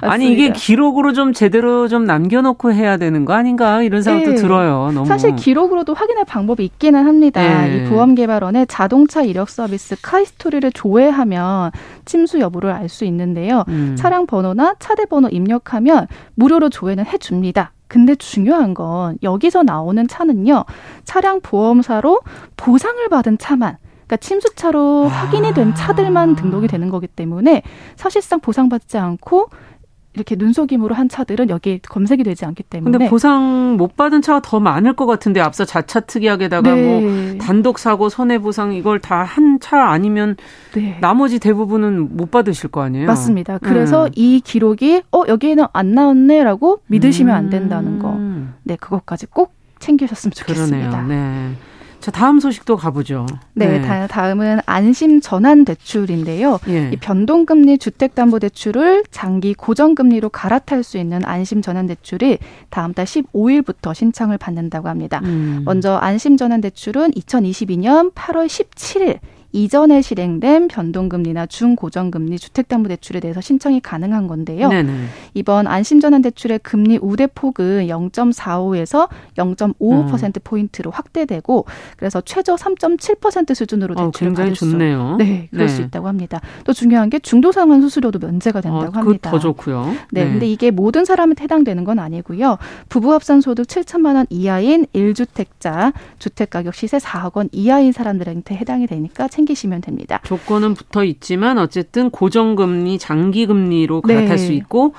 아니 이게 기록으로 좀 제대로 좀 남겨놓고 해야 되는 거 아닌가 이런 생각도 들어요. 너무. 사실 기록으로도 확인할 방법이 있기는 합니다. 이 보험개발원의 자동차 이력 서비스 카이스토리를 조회하면 침수 여부를 알 수 있는데요. 차량 번호나 차대 번호 입력하면 무료로 조회는 해줍니다. 근데 중요한 건 여기서 나오는 차는요. 차량 보험사로 보상을 받은 차만. 그러니까 침수차로 확인이 된 차들만 등록이 되는 거기 때문에 사실상 보상받지 않고 이렇게 눈속임으로 한 차들은 여기 검색이 되지 않기 때문에. 근데 보상 못 받은 차가 더 많을 것 같은데 앞서 자차 특이하게다가 뭐 단독 사고 손해 보상 이걸 다 한 차 아니면 나머지 대부분은 못 받으실 거 아니에요. 맞습니다. 그래서 이 기록이 여기에는 안 나왔네라고 믿으시면 안 된다는 거. 네, 그것까지 꼭 챙기셨으면 좋겠습니다. 그러네요. 네. 자, 다음 소식도 가보죠. 네, 다음은 안심 전환 대출인데요. 이 변동금리 주택담보대출을 장기 고정금리로 갈아탈 수 있는 안심 전환 대출이 다음 달 15일부터 신청을 받는다고 합니다. 먼저 안심 전환 대출은 2022년 8월 17일 이전에 실행된 변동금리나 중고정금리 주택담보대출에 대해서 신청이 가능한 건데요. 네네. 이번 안심전환대출의 금리 우대폭은 0.45에서 0.55%포인트로 확대되고 그래서 최저 3.7% 수준으로 대출을 받을 좋네요. 수 있다고 합니다. 또 중요한 게 중도상환 수수료도 면제가 된다고 합니다. 더 좋고요. 네, 근데 이게 모든 사람한테 해당되는 건 아니고요. 부부합산소득 7천만 원 이하인 1주택자, 주택가격 시세 4억 원 이하인 사람들한테 해당이 되니까 챙기시면 됩니다. 조건은 붙어 있지만 어쨌든 고정금리, 장기금리로 갈아탈 수 있고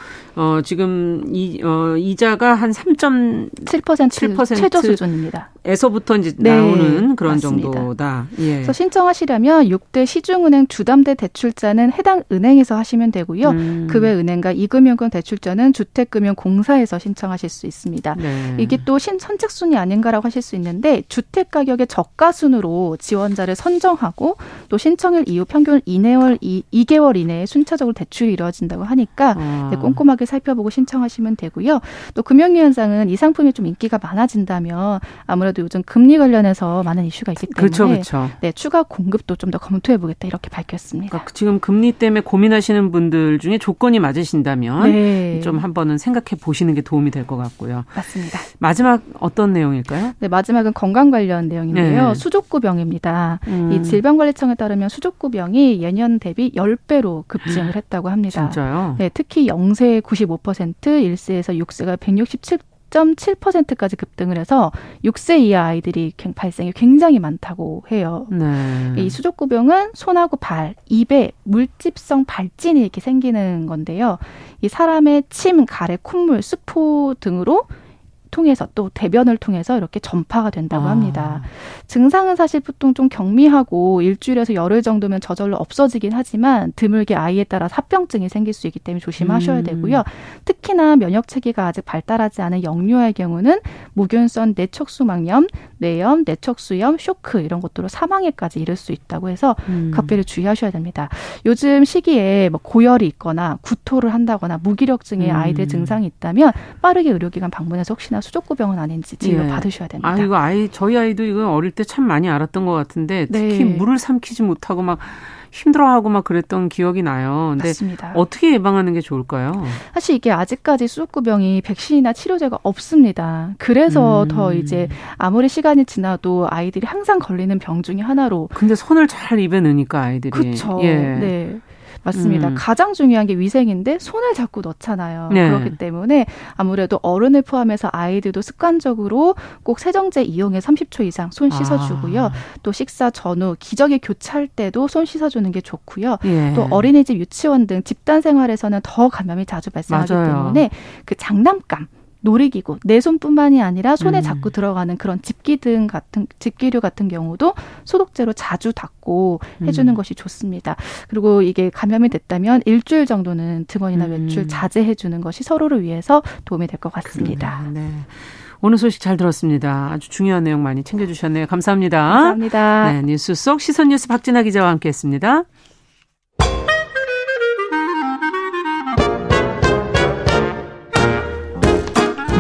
지금 이자가 한 3.7% 최저 수준입니다. 에서부터 이제 나오는 그런 맞습니다. 정도다. 예. 그래서 신청하시려면 6대 시중은행 주담대 대출자는 해당 은행에서 하시면 되고요. 그 외 은행과 이금융권 대출자는 주택금융공사에서 신청하실 수 있습니다. 네. 이게 또 선착순이 아닌가라고 하실 수 있는데 주택가격의 저가순으로 지원자를 선정하고 또 신청일 이후 평균 2개월 이내에 순차적으로 대출이 이루어진다고 하니까 꼼꼼하게 살펴보고 신청하시면 되고요. 또 금융위원장은 이 상품이 좀 인기가 많아진다면 아무래도 요즘 금리 관련해서 많은 이슈가 있기 때문에 그렇죠. 네, 추가 공급도 좀 더 검토해보겠다 이렇게 밝혔습니다. 그러니까 지금 금리 때문에 고민하시는 분들 중에 조건이 맞으신다면 좀 한 번은 생각해 보시는 게 도움이 될 것 같고요. 맞습니다. 마지막 어떤 내용일까요? 네, 마지막은 건강 관련 내용인데요. 수족구병입니다. 이 질병관리청에 따르면 수족구병이 예년 대비 10배로 급증을 했다고 합니다. 진짜요? 네, 특히 0세의 95%, 1세에서 6세가 167.7%까지 급등을 해서 6세 이하 아이들이 발생이 굉장히 많다고 해요. 네. 이 수족구병은 손하고 발, 입에 물집성 발진이 이렇게 생기는 건데요. 이 사람의 침, 가래, 콧물, 수포 등으로 통해서 또 대변을 통해서 이렇게 전파가 된다고 합니다. 증상은 사실 보통 좀 경미하고 일주일에서 열흘 정도면 저절로 없어지긴 하지만 드물게 아이에 따라 합병증이 생길 수 있기 때문에 조심하셔야 되고요. 특히나 면역체계가 아직 발달하지 않은 영유아의 경우는 무균성 뇌척수막염, 뇌염, 뇌척수염, 쇼크 이런 것들로 사망에까지 이를 수 있다고 해서 각별히 주의하셔야 됩니다. 요즘 시기에 뭐 고열이 있거나 구토를 한다거나 무기력증의 아이들의 증상이 있다면 빠르게 의료기관 방문해서 혹시나 수족구병은 아닌지 진료 받으셔야 됩니다. 아, 이거 저희 아이도 이거 어릴 때 참 많이 알았던 것 같은데 특히 물을 삼키지 못하고 막 힘들어하고 막 그랬던 기억이 나요. 근데 맞습니다. 어떻게 예방하는 게 좋을까요? 사실 이게 아직까지 수족구병이 백신이나 치료제가 없습니다. 그래서 더 이제 아무리 시간이 지나도 아이들이 항상 걸리는 병 중에 하나로. 근데 손을 잘 입에 넣으니까 아이들이. 그렇죠. 예. 네. 맞습니다. 가장 중요한 게 위생인데 손을 자꾸 넣잖아요. 네. 그렇기 때문에 아무래도 어른을 포함해서 아이들도 습관적으로 꼭 세정제 이용해 30초 이상 손 씻어주고요. 또 식사 전후 기저귀 교체할 때도 손 씻어주는 게 좋고요. 예. 또 어린이집, 유치원 등 집단 생활에서는 더 감염이 자주 발생하기 때문에 그 장난감. 놀이기구, 내 손뿐만이 아니라 손에 자꾸 들어가는 그런 집기류 같은 경우도 소독제로 자주 닦고 해주는 것이 좋습니다. 그리고 이게 감염이 됐다면 일주일 정도는 등원이나 외출 자제해주는 것이 서로를 위해서 도움이 될 것 같습니다. 네. 오늘 소식 잘 들었습니다. 아주 중요한 내용 많이 챙겨주셨네요. 감사합니다. 감사합니다. 네, 뉴스 속 시선뉴스 박진아 기자와 함께했습니다.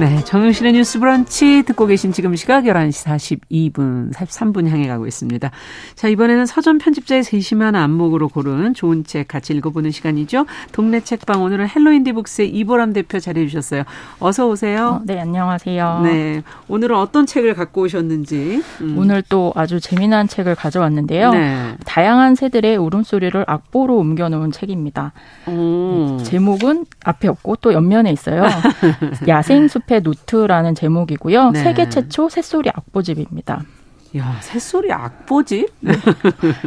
네, 정용실의 뉴스 브런치 듣고 계신 지금 시각 11시 42분, 43분 향해 가고 있습니다. 자, 이번에는 서점 편집자의 세심한 안목으로 고른 좋은 책 같이 읽어보는 시간이죠. 동네 책방, 오늘은 헬로인디북스의 이보람 대표 자리해 주셨어요. 어서 오세요. 네, 안녕하세요. 네, 오늘은 어떤 책을 갖고 오셨는지. 오늘 또 아주 재미난 책을 가져왔는데요. 네. 다양한 새들의 울음소리를 악보로 옮겨놓은 책입니다. 제목은 앞에 없고 또 옆면에 있어요. 야생숲 숲의 노트라는 제목이고요. 네. 세계 최초 새소리 악보집입니다. 이야, 새소리 악보집?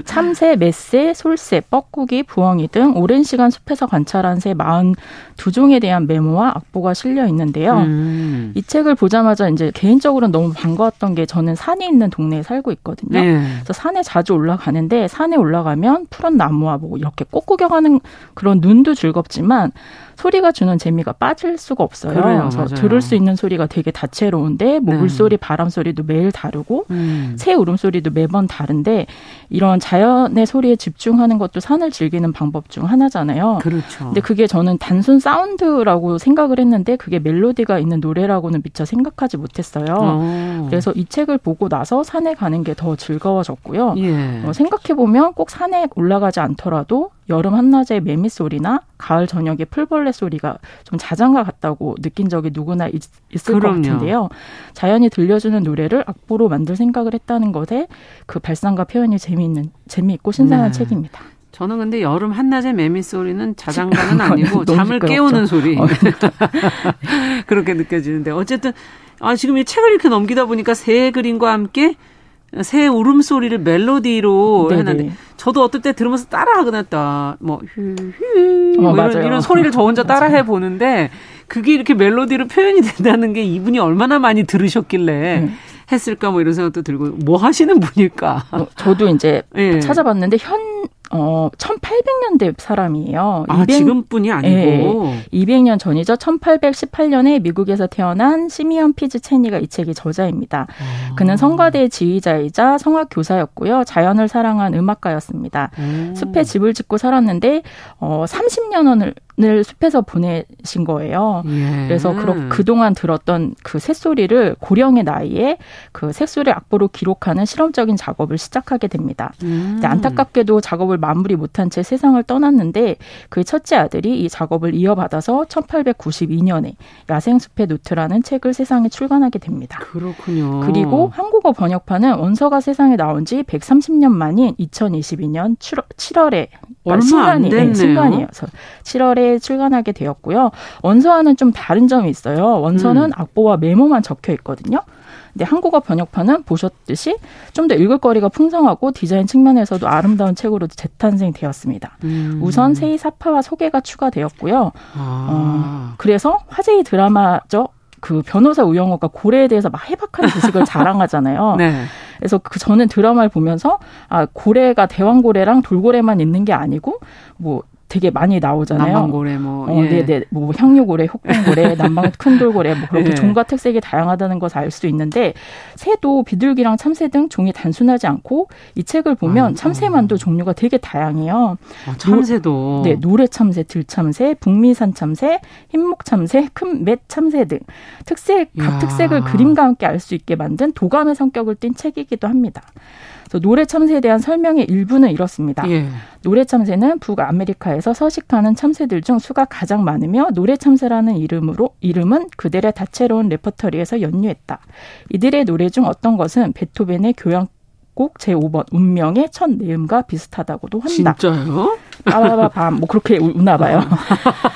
참새, 맷새, 솔새, 뻐꾸기, 부엉이 등 오랜 시간 숲에서 관찰한 새 42종에 대한 메모와 악보가 실려 있는데요. 이 책을 보자마자 이제 개인적으로는 너무 반가웠던 게 저는 산이 있는 동네에 살고 있거든요. 네. 그래서 산에 자주 올라가는데 산에 올라가면 푸른 나무와 뭐 이렇게 꽃 구경하는 그런 눈도 즐겁지만 소리가 주는 재미가 빠질 수가 없어요. 그래요, 그래서 맞아요. 들을 수 있는 소리가 되게 다채로운데 뭐 물소리, 바람소리도 매일 다르고 새 울음소리도 매번 다른데 이런 자연의 소리에 집중하는 것도 산을 즐기는 방법 중 하나잖아요. 그렇죠. 근데 그게 저는 단순 사운드라고 생각을 했는데 그게 멜로디가 있는 노래라고는 미처 생각하지 못했어요. 그래서 이 책을 보고 나서 산에 가는 게 더 즐거워졌고요. 예. 생각해보면 꼭 산에 올라가지 않더라도 여름 한낮의 매미 소리나 가을 저녁의 풀벌레 소리가 좀 자장가 같다고 느낀 적이 누구나 있을 것 같은데요. 자연이 들려주는 노래를 악보로 만들 생각을 했다는 것에 그 발상과 표현이 재미있고 신선한 책입니다. 저는 근데 여름 한낮의 매미 소리는 자장가는 아니고 잠을 시끄럽죠. 깨우는 소리. 그렇게 느껴지는데 어쨌든 아 지금 이 책을 이렇게 넘기다 보니까 새 그림과 함께 새 울음소리를 멜로디로 네네. 해놨는데 저도 어떨 때 들으면서 따라하거나 뭐 휴휴 뭐 이런 소리를 저 혼자 따라해 보는데 그게 이렇게 멜로디로 표현이 된다는 게 이분이 얼마나 많이 들으셨길래 했을까 뭐 이런 생각도 들고 뭐 하시는 분일까. 저도 이제 예. 찾아봤는데 1800년대 사람이에요. 아, 지금뿐이 아니고. 예, 200년 전이죠. 1818년에 미국에서 태어난 시미언 피즈 체니가 이 책의 저자입니다. 오. 그는 성가대의 지휘자이자 성악교사였고요. 자연을 사랑한 음악가였습니다. 오. 숲에 집을 짓고 살았는데 30년을 숲에서 보내신 거예요. 예. 그래서 그동안 들었던 그 새소리를 고령의 나이에 그 새소리 악보로 기록하는 실험적인 작업을 시작하게 됩니다. 근데 안타깝게도 작업을 마무리 못한 채 세상을 떠났는데 그의 첫째 아들이 이 작업을 이어받아서 1892년에 야생숲의 노트라는 책을 세상에 출간하게 됩니다. 그렇군요. 그리고 한국어 번역판은 원서가 세상에 나온 지 130년 만인 2022년 7월에 얼마 안 됐네요. 순간이에요. 7월에 출간하게 되었고요. 원서와는 좀 다른 점이 있어요. 원서는 악보와 메모만 적혀 있거든요. 근데 한국어 번역판은 보셨듯이 좀 더 읽을 거리가 풍성하고 디자인 측면에서도 아름다운 책으로 재탄생되었습니다. 우선 세의 사파와 소개가 추가되었고요. 그래서 화제의 드라마죠. 그 변호사 우영우가 고래에 대해서 막 해박한 지식을 자랑하잖아요. 네. 그래서 저는 드라마를 보면서 고래가 대왕고래랑 돌고래만 있는 게 아니고 뭐 되게 많이 나오잖아요. 남방고래 뭐, 예. 네네, 뭐 향유고래, 혹동고래, 남방 큰돌고래 뭐 그렇게 예. 종과 특색이 다양하다는 것을 알 수 있는데 새도 비둘기랑 참새 등 종이 단순하지 않고 이 책을 보면 참새만도 종류가 되게 다양해요. 참새도 네, 노래 참새, 들 참새, 북미산 참새, 흰목 참새, 큰 맷 참새 등 각 특색을 그림과 함께 알 수 있게 만든 도감의 성격을 띤 책이기도 합니다. 노래 참새에 대한 설명의 일부는 이렇습니다. 예. 노래 참새는 북아메리카에서 서식하는 참새들 중 수가 가장 많으며 노래 참새라는 이름은 그들의 다채로운 레퍼토리에서 연유했다. 이들의 노래 중 어떤 것은 베토벤의 교향곡 제5번 운명의 첫 내음과 비슷하다고도 한다. 진짜요? 빠바바밤 뭐 그렇게 우나 봐요.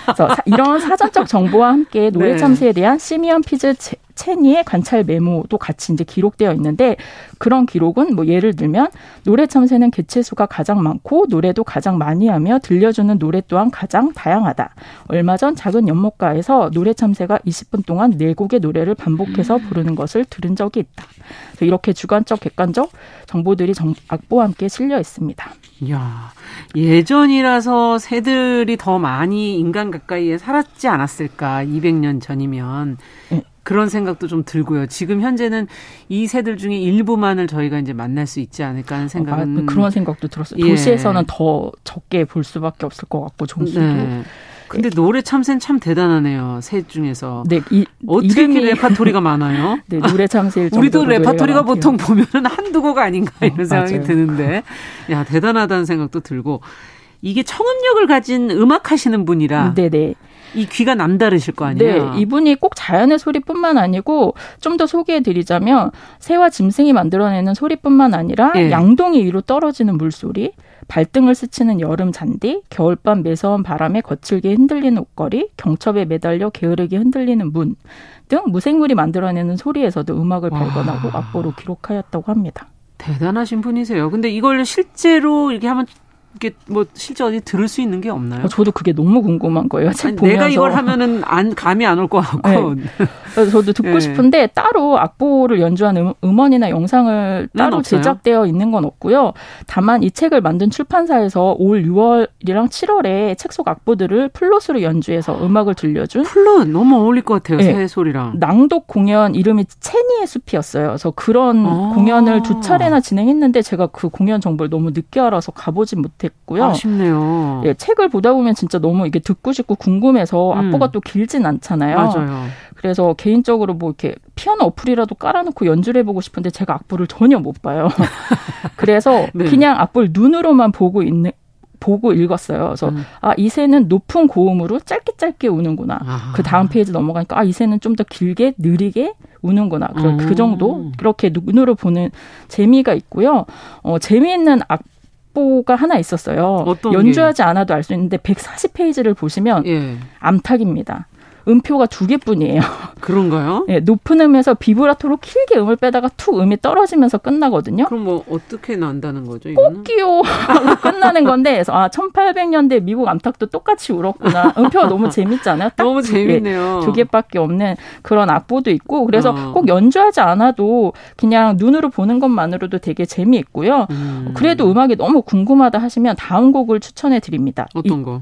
그래서 이런 사전적 정보와 함께 노래 참새에 대한 시미언 피즈 체니의 관찰 메모도 같이 이제 기록되어 있는데 그런 기록은 뭐 예를 들면 노래 참새는 개체수가 가장 많고 노래도 가장 많이 하며 들려주는 노래 또한 가장 다양하다. 얼마 전 작은 연못가에서 노래 참새가 20분 동안 4곡의 노래를 반복해서 부르는 것을 들은 적이 있다. 그래서 이렇게 주관적 객관적 정보들이 악보와 함께 실려 있습니다. 이야, 예전이라서 새들이 더 많이 인간 가까이에 살았지 않았을까 200년 전이면. 네. 그런 생각도 좀 들고요. 지금 현재는 이 새들 중에 일부만을 저희가 이제 만날 수 있지 않을까 하는 생각은. 그런 생각도 들었어요. 예. 도시에서는 더 적게 볼 수밖에 없을 것 같고 종수도. 네. 근데 노래 참새는 참 대단하네요. 새 중에서. 네, 어떻게 이렇게 레파토리가 많아요? 네, 노래 참새일 정도로. 우리도 레파토리가 보통 보면은 한두 곡 아닌가 이런 생각이 맞아요. 드는데. 야, 대단하다는 생각도 들고. 이게 청음력을 가진 음악 하시는 분이라. 네네. 이 귀가 남다르실 거 아니에요? 네. 이분이 꼭 자연의 소리뿐만 아니고 좀 더 소개해드리자면 새와 짐승이 만들어내는 소리뿐만 아니라 네. 양동이 위로 떨어지는 물소리, 발등을 스치는 여름 잔디, 겨울밤 매서운 바람에 거칠게 흔들리는 옷걸이, 경첩에 매달려 게으르게 흔들리는 문 등 무생물이 만들어내는 소리에서도 음악을 발견하고 악보로 기록하였다고 합니다. 대단하신 분이세요. 근데 이걸 실제로 이렇게 하면 이게 뭐 실제 어디 들을 수 있는 게 없나요? 저도 그게 너무 궁금한 거예요. 책 보면서 내가 이걸 하면은 감이 안 올 것 같고. 네. 그래서 저도 듣고 네. 싶은데 따로 악보를 연주한 음원이나 영상을 따로 제작되어 있는 건 없고요. 다만 이 책을 만든 출판사에서 올 6월이랑 7월에 책 속 악보들을 플룻으로 연주해서 음악을 들려준. 플룻 너무 어울릴 것 같아요. 네. 새 소리랑. 낭독 공연 이름이 체니의 숲이었어요. 그래서 그런 공연을 2차례나 진행했는데 제가 그 공연 정보를 너무 늦게 알아서 가보지 못했어요. 됐고요. 아쉽네요. 예, 책을 보다 보면 진짜 너무 이게 듣고 싶고 궁금해서 악보가 또 길진 않잖아요. 맞아요. 그래서 개인적으로 뭐 이렇게 피아노 어플이라도 깔아놓고 연주를 해보고 싶은데 제가 악보를 전혀 못 봐요. 그래서 네. 그냥 악보를 눈으로만 보고 읽었어요. 그래서 이 새는 높은 고음으로 짧게 우는구나. 그 다음 페이지 넘어가니까 이 새는 좀 더 길게 느리게 우는구나. 그 정도 그렇게 눈으로 보는 재미가 있고요. 재미있는 악보 첩보가 하나 있었어요. 연주하지 않아도 알 수 있는데 140페이지를 보시면 예. 암탉입니다. 음표가 2개뿐이에요. 그런가요? 네, 높은 음에서 비브라토로 길게 음을 빼다가 툭 음이 떨어지면서 끝나거든요. 그럼 뭐 어떻게 난다는 거죠? 꼭기요 하고 끝나는 건데 그래서 아 1800년대 미국 암탉도 똑같이 울었구나. 음표가 너무 재밌지 않아요? 딱 너무 재밌네요. 2개밖에 없는 그런 악보도 있고 그래서 꼭 연주하지 않아도 그냥 눈으로 보는 것만으로도 되게 재미있고요. 그래도 음악이 너무 궁금하다 하시면 다음 곡을 추천해 드립니다. 어떤 거?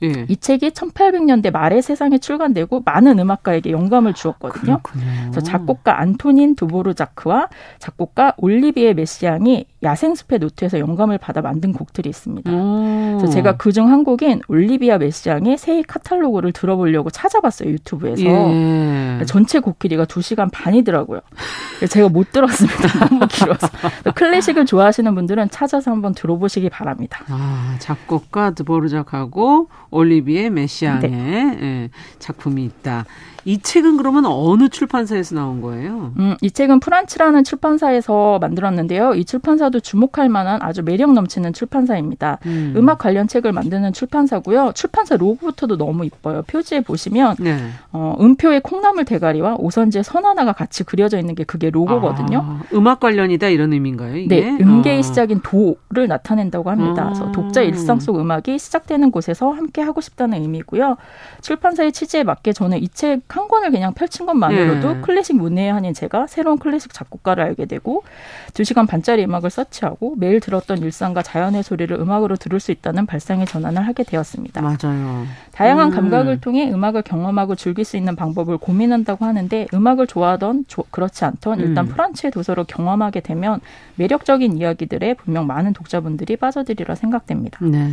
예. 이 책이 1800년대 말에 세상에 출간되고 많은 음악가에게 영감을 주었거든요. 그래서 작곡가 안토닌 두보르자크와 작곡가 올리비에 메시앙이 야생숲의 노트에서 영감을 받아 만든 곡들이 있습니다. 그래서 제가 그중 한 곡인 올리비아 메시앙의 새해 카탈로그를 들어보려고 찾아봤어요. 유튜브에서. 예. 전체 곡 길이가 2시간 반이더라고요. 제가 못 들었습니다. 너무 길어서. 클래식을 좋아하시는 분들은 찾아서 한번 들어보시기 바랍니다. 아, 작곡가 드보르작하고 올리비에 메시앙의 네. 작품이 있다. 이 책은 그러면 어느 출판사에서 나온 거예요? 이 책은 프란츠라는 출판사에서 만들었는데요. 이 출판사도 주목할 만한 아주 매력 넘치는 출판사입니다. 음악 관련 책을 만드는 출판사고요. 출판사 로고부터도 너무 이뻐요. 표지에 보시면 네. 음표의 콩나물 대가리와 오선지의 선 하나가 같이 그려져 있는 게 그게 로고거든요. 아, 음악 관련이다 이런 의미인가요? 이게? 네. 음계의 시작인 도를 나타낸다고 합니다. 그래서 독자 일상 속 음악이 시작되는 곳에서 함께 하고 싶다는 의미고요. 출판사의 취지에 맞게 저는 이 책 한 권을 그냥 펼친 것만으로도 예. 클래식 문외 한인 제가 새로운 클래식 작곡가를 알게 되고 2시간 반짜리 음악을 서치하고 매일 들었던 일상과 자연의 소리를 음악으로 들을 수 있다는 발상의 전환을 하게 되었습니다. 맞아요. 다양한 감각을 통해 음악을 경험하고 즐길 수 있는 방법을 고민한다고 하는데 음악을 좋아하던 그렇지 않던 일단 프란츠의 도서로 경험하게 되면 매력적인 이야기들에 분명 많은 독자분들이 빠져들이라 생각됩니다. 네.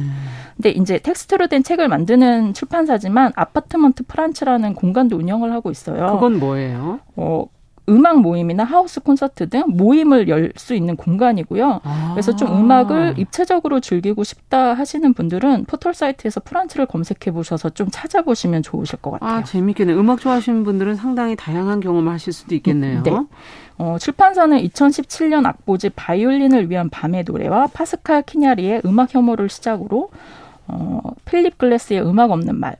근데 이제 텍스트로 된 책을 만드는 출판사지만 아파트먼트 프란츠라는 공간도 운영 을 하고 있어요. 그건 뭐예요? 음악 모임이나 하우스 콘서트 등 모임을 열 수 있는 공간이고요. 아. 그래서 좀 음악을 입체적으로 즐기고 싶다 하시는 분들은 포털 사이트에서 프란츠를 검색해 보셔서 좀 찾아보시면 좋으실 것 같아요. 아, 재밌겠네요. 음악 좋아하시는 분들은 상당히 다양한 경험을 하실 수도 있겠네요. 네. 출판사는 2017년 악보집 바이올린을 위한 밤의 노래와 파스칼 키냐리의 음악 혐오를 시작으로 필립 글래스의 음악 없는 말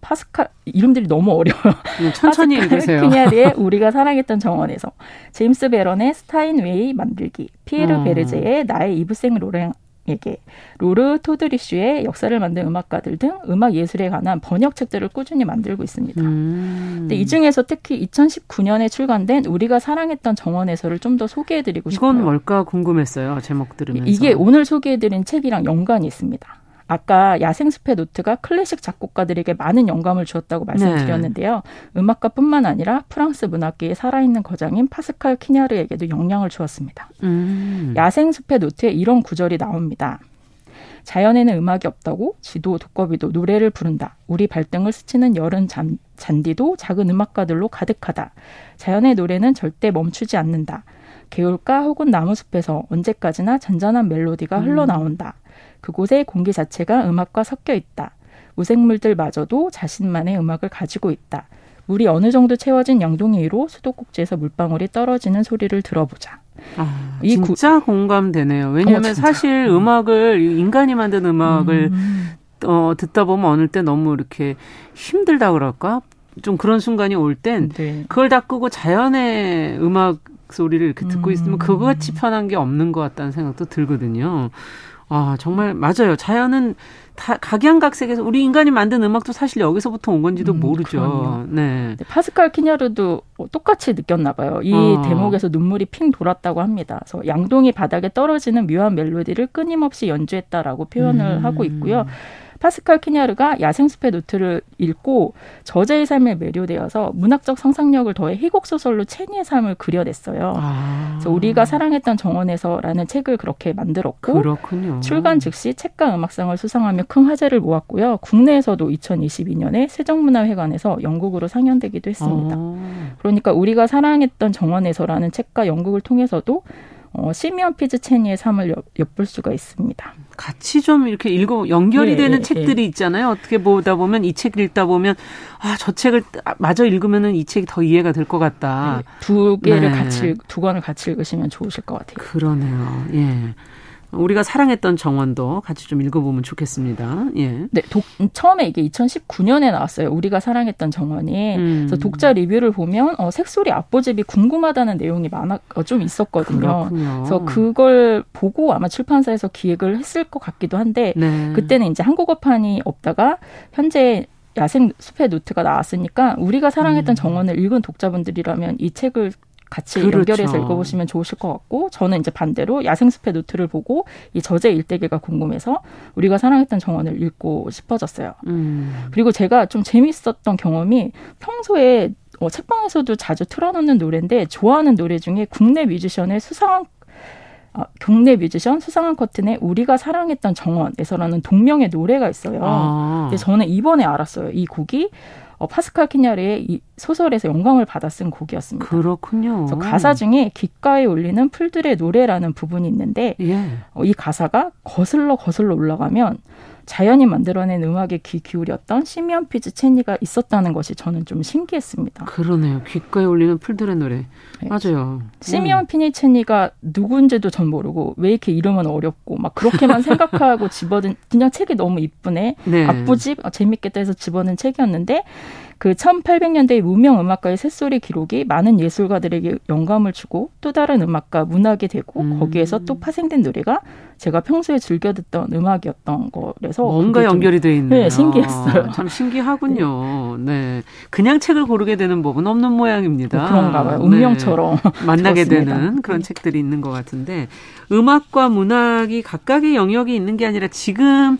파스칼 이름들이 너무 어려워요. 천천히 읽으세요. 파스칼 키냐리의 우리가 사랑했던 정원에서 제임스 베런의 스타인웨이 만들기 피에르 베르제의 나의 이브생 로랭에게 로르 토드리슈의 역사를 만든 음악가들 등 음악 예술에 관한 번역책들을 꾸준히 만들고 있습니다. 근데 이 중에서 특히 2019년에 출간된 우리가 사랑했던 정원에서를 좀 더 소개해드리고 싶어요. 이건 뭘까 궁금했어요. 제목 들으면서. 이게 오늘 소개해드린 책이랑 연관이 있습니다. 아까 야생숲의 노트가 클래식 작곡가들에게 많은 영감을 주었다고 말씀드렸는데요. 네. 음악가뿐만 아니라 프랑스 문학계의 살아있는 거장인 파스칼 키냐르에게도 영향을 주었습니다. 야생숲의 노트에 이런 구절이 나옵니다. 자연에는 음악이 없다고 쥐도 두꺼비도 노래를 부른다. 우리 발등을 스치는 여름 잔디도 작은 음악가들로 가득하다. 자연의 노래는 절대 멈추지 않는다. 개울가 혹은 나무숲에서 언제까지나 잔잔한 멜로디가 흘러나온다. 그곳의 공기 자체가 음악과 섞여 있다. 무생물들마저도 자신만의 음악을 가지고 있다. 물이 어느 정도 채워진 양동이 위로 수도꼭지에서 물방울이 떨어지는 소리를 들어보자. 아, 이 진짜 공감되네요. 왜냐하면 사실 음악을 인간이 만든 음악을 듣다 보면 어느 때 너무 이렇게 힘들다 그럴까? 좀 그런 순간이 올 땐 네. 그걸 다 끄고 자연의 음악 소리를 이렇게 듣고 있으면 그거같이 편한 게 없는 것 같다는 생각도 들거든요. 아, 정말 맞아요. 자연은 다 각양각색에서 우리 인간이 만든 음악도 사실 여기서부터 온 건지도 모르죠. 네. 파스칼 키냐르도 똑같이 느꼈나 봐요. 이 대목에서 눈물이 핑 돌았다고 합니다. 그래서 양동이 바닥에 떨어지는 묘한 멜로디를 끊임없이 연주했다라고 표현을 하고 있고요. 파스칼 키냐르가 야생숲의 노트를 읽고 저자의 삶에 매료되어서 문학적 상상력을 더해 희곡소설로 체니의 삶을 그려냈어요. 아. 그래서 우리가 사랑했던 정원에서라는 책을 그렇게 만들었고 그렇군요. 출간 즉시 책과 음악상을 수상하며 큰 화제를 모았고요. 국내에서도 2022년에 세종문화회관에서 영국으로 상연되기도 했습니다. 그러니까 우리가 사랑했던 정원에서라는 책과 영국을 통해서도 시미언 피즈 체니의 삶을 엿볼 수가 있습니다. 같이 좀 이렇게 읽고 연결이 되는 책들이 있잖아요. 어떻게 보다 보면 이 책 읽다 보면 아, 저 책을 마저 읽으면은 이 책이 더 이해가 될 것 같다. 네, 두 개를 같이 두 권을 같이 읽으시면 좋으실 것 같아요. 그러네요. 예. 우리가 사랑했던 정원도 같이 좀 읽어보면 좋겠습니다. 예. 네, 처음에 이게 2019년에 나왔어요. 우리가 사랑했던 정원이. 그래서 독자 리뷰를 보면 색소리 앞보집이 궁금하다는 내용이 좀 있었거든요. 그렇군요. 그래서 그걸 보고 아마 출판사에서 기획을 했을 것 같기도 한데 네. 그때는 이제 한국어판이 없다가 현재 야생 숲의 노트가 나왔으니까 우리가 사랑했던 정원을 읽은 독자분들이라면 이 책을 같이 그렇죠. 연결해서 읽어보시면 좋으실 것 같고 저는 이제 반대로 야생숲의 노트를 보고 이 저자 일대기가 궁금해서 우리가 사랑했던 정원을 읽고 싶어졌어요. 그리고 제가 좀 재밌었던 경험이 평소에 책방에서도 자주 틀어놓는 노래인데 좋아하는 노래 중에 국내 뮤지션 수상한 커튼의 우리가 사랑했던 정원에서라는 동명의 노래가 있어요. 근데 저는 이번에 알았어요. 이 곡이 파스칼 키냐르의 이 소설에서 영감을 받아 쓴 곡이었습니다. 그렇군요. 그래서 가사 중에 귓가에 울리는 풀들의 노래라는 부분이 있는데 예. 이 가사가 거슬러 올라가면 자연이 만들어낸 음악에 귀 기울였던 시미언 피츠 체니가 있었다는 것이 저는 좀 신기했습니다. 그러네요. 귓가에 울리는 풀들의 노래. 네. 맞아요. 시미언 피니 체니가 누군지도 전 모르고 왜 이렇게 이름은 어렵고 막 그렇게만 생각하고 집어든 그냥 책이 너무 이쁘네. 네. 앞부집 재밌겠다 해서 집어든 책이었는데 그 1800년대의 무명 음악가의 새소리 기록이 많은 예술가들에게 영감을 주고 또 다른 음악과 문학이 되고 거기에서 또 파생된 노래가 제가 평소에 즐겨 듣던 음악이었던 거라서 뭔가 연결이 돼 있네요. 네, 신기했어요. 참 신기하군요. 네, 그냥 책을 고르게 되는 법은 없는 모양입니다. 그런가 봐요. 운명처럼 네. 만나게 되는 그런 네. 책들이 있는 것 같은데 음악과 문학이 각각의 영역이 있는 게 아니라 지금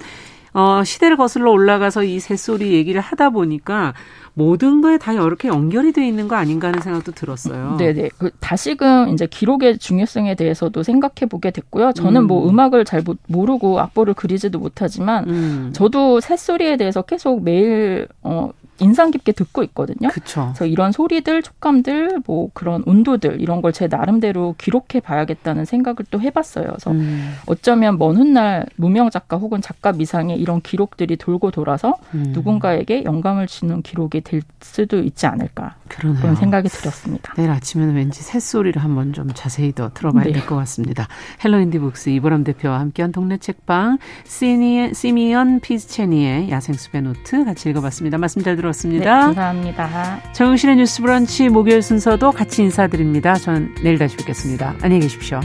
시대를 거슬러 올라가서 이 새소리 얘기를 하다 보니까 모든 거에 다 이렇게 연결이 돼 있는 거 아닌가 하는 생각도 들었어요. 네네. 다시금 이제 기록의 중요성에 대해서도 생각해 보게 됐고요. 저는 뭐 음악을 잘 모르고 악보를 그리지도 못하지만 저도 새소리에 대해서 계속 매일 인상 깊게 듣고 있거든요. 그쵸. 그래서 이런 소리들, 촉감들, 뭐 그런 온도들 이런 걸 제 나름대로 기록해 봐야겠다는 생각을 또 해봤어요. 그래서 어쩌면 먼 훗날 무명 작가 혹은 작가 미상에 이런 기록들이 돌고 돌아서 누군가에게 영감을 주는 기록이 될 수도 있지 않을까 그러네요. 그런 생각이 들었습니다. 내일 아침에는 왠지 새소리를 한번 좀 자세히 더 들어봐야 네. 될 것 같습니다. 헬로 인디북스 이보람 대표와 함께한 동네 책방 시미언 피스체니의 야생숲의 노트 같이 읽어봤습니다. 말씀 잘 들었습니다. 네, 감사합니다. 정용실의 뉴스 브런치 목요일 순서도 같이 인사드립니다. 저는 내일 다시 뵙겠습니다. 안녕히 계십시오.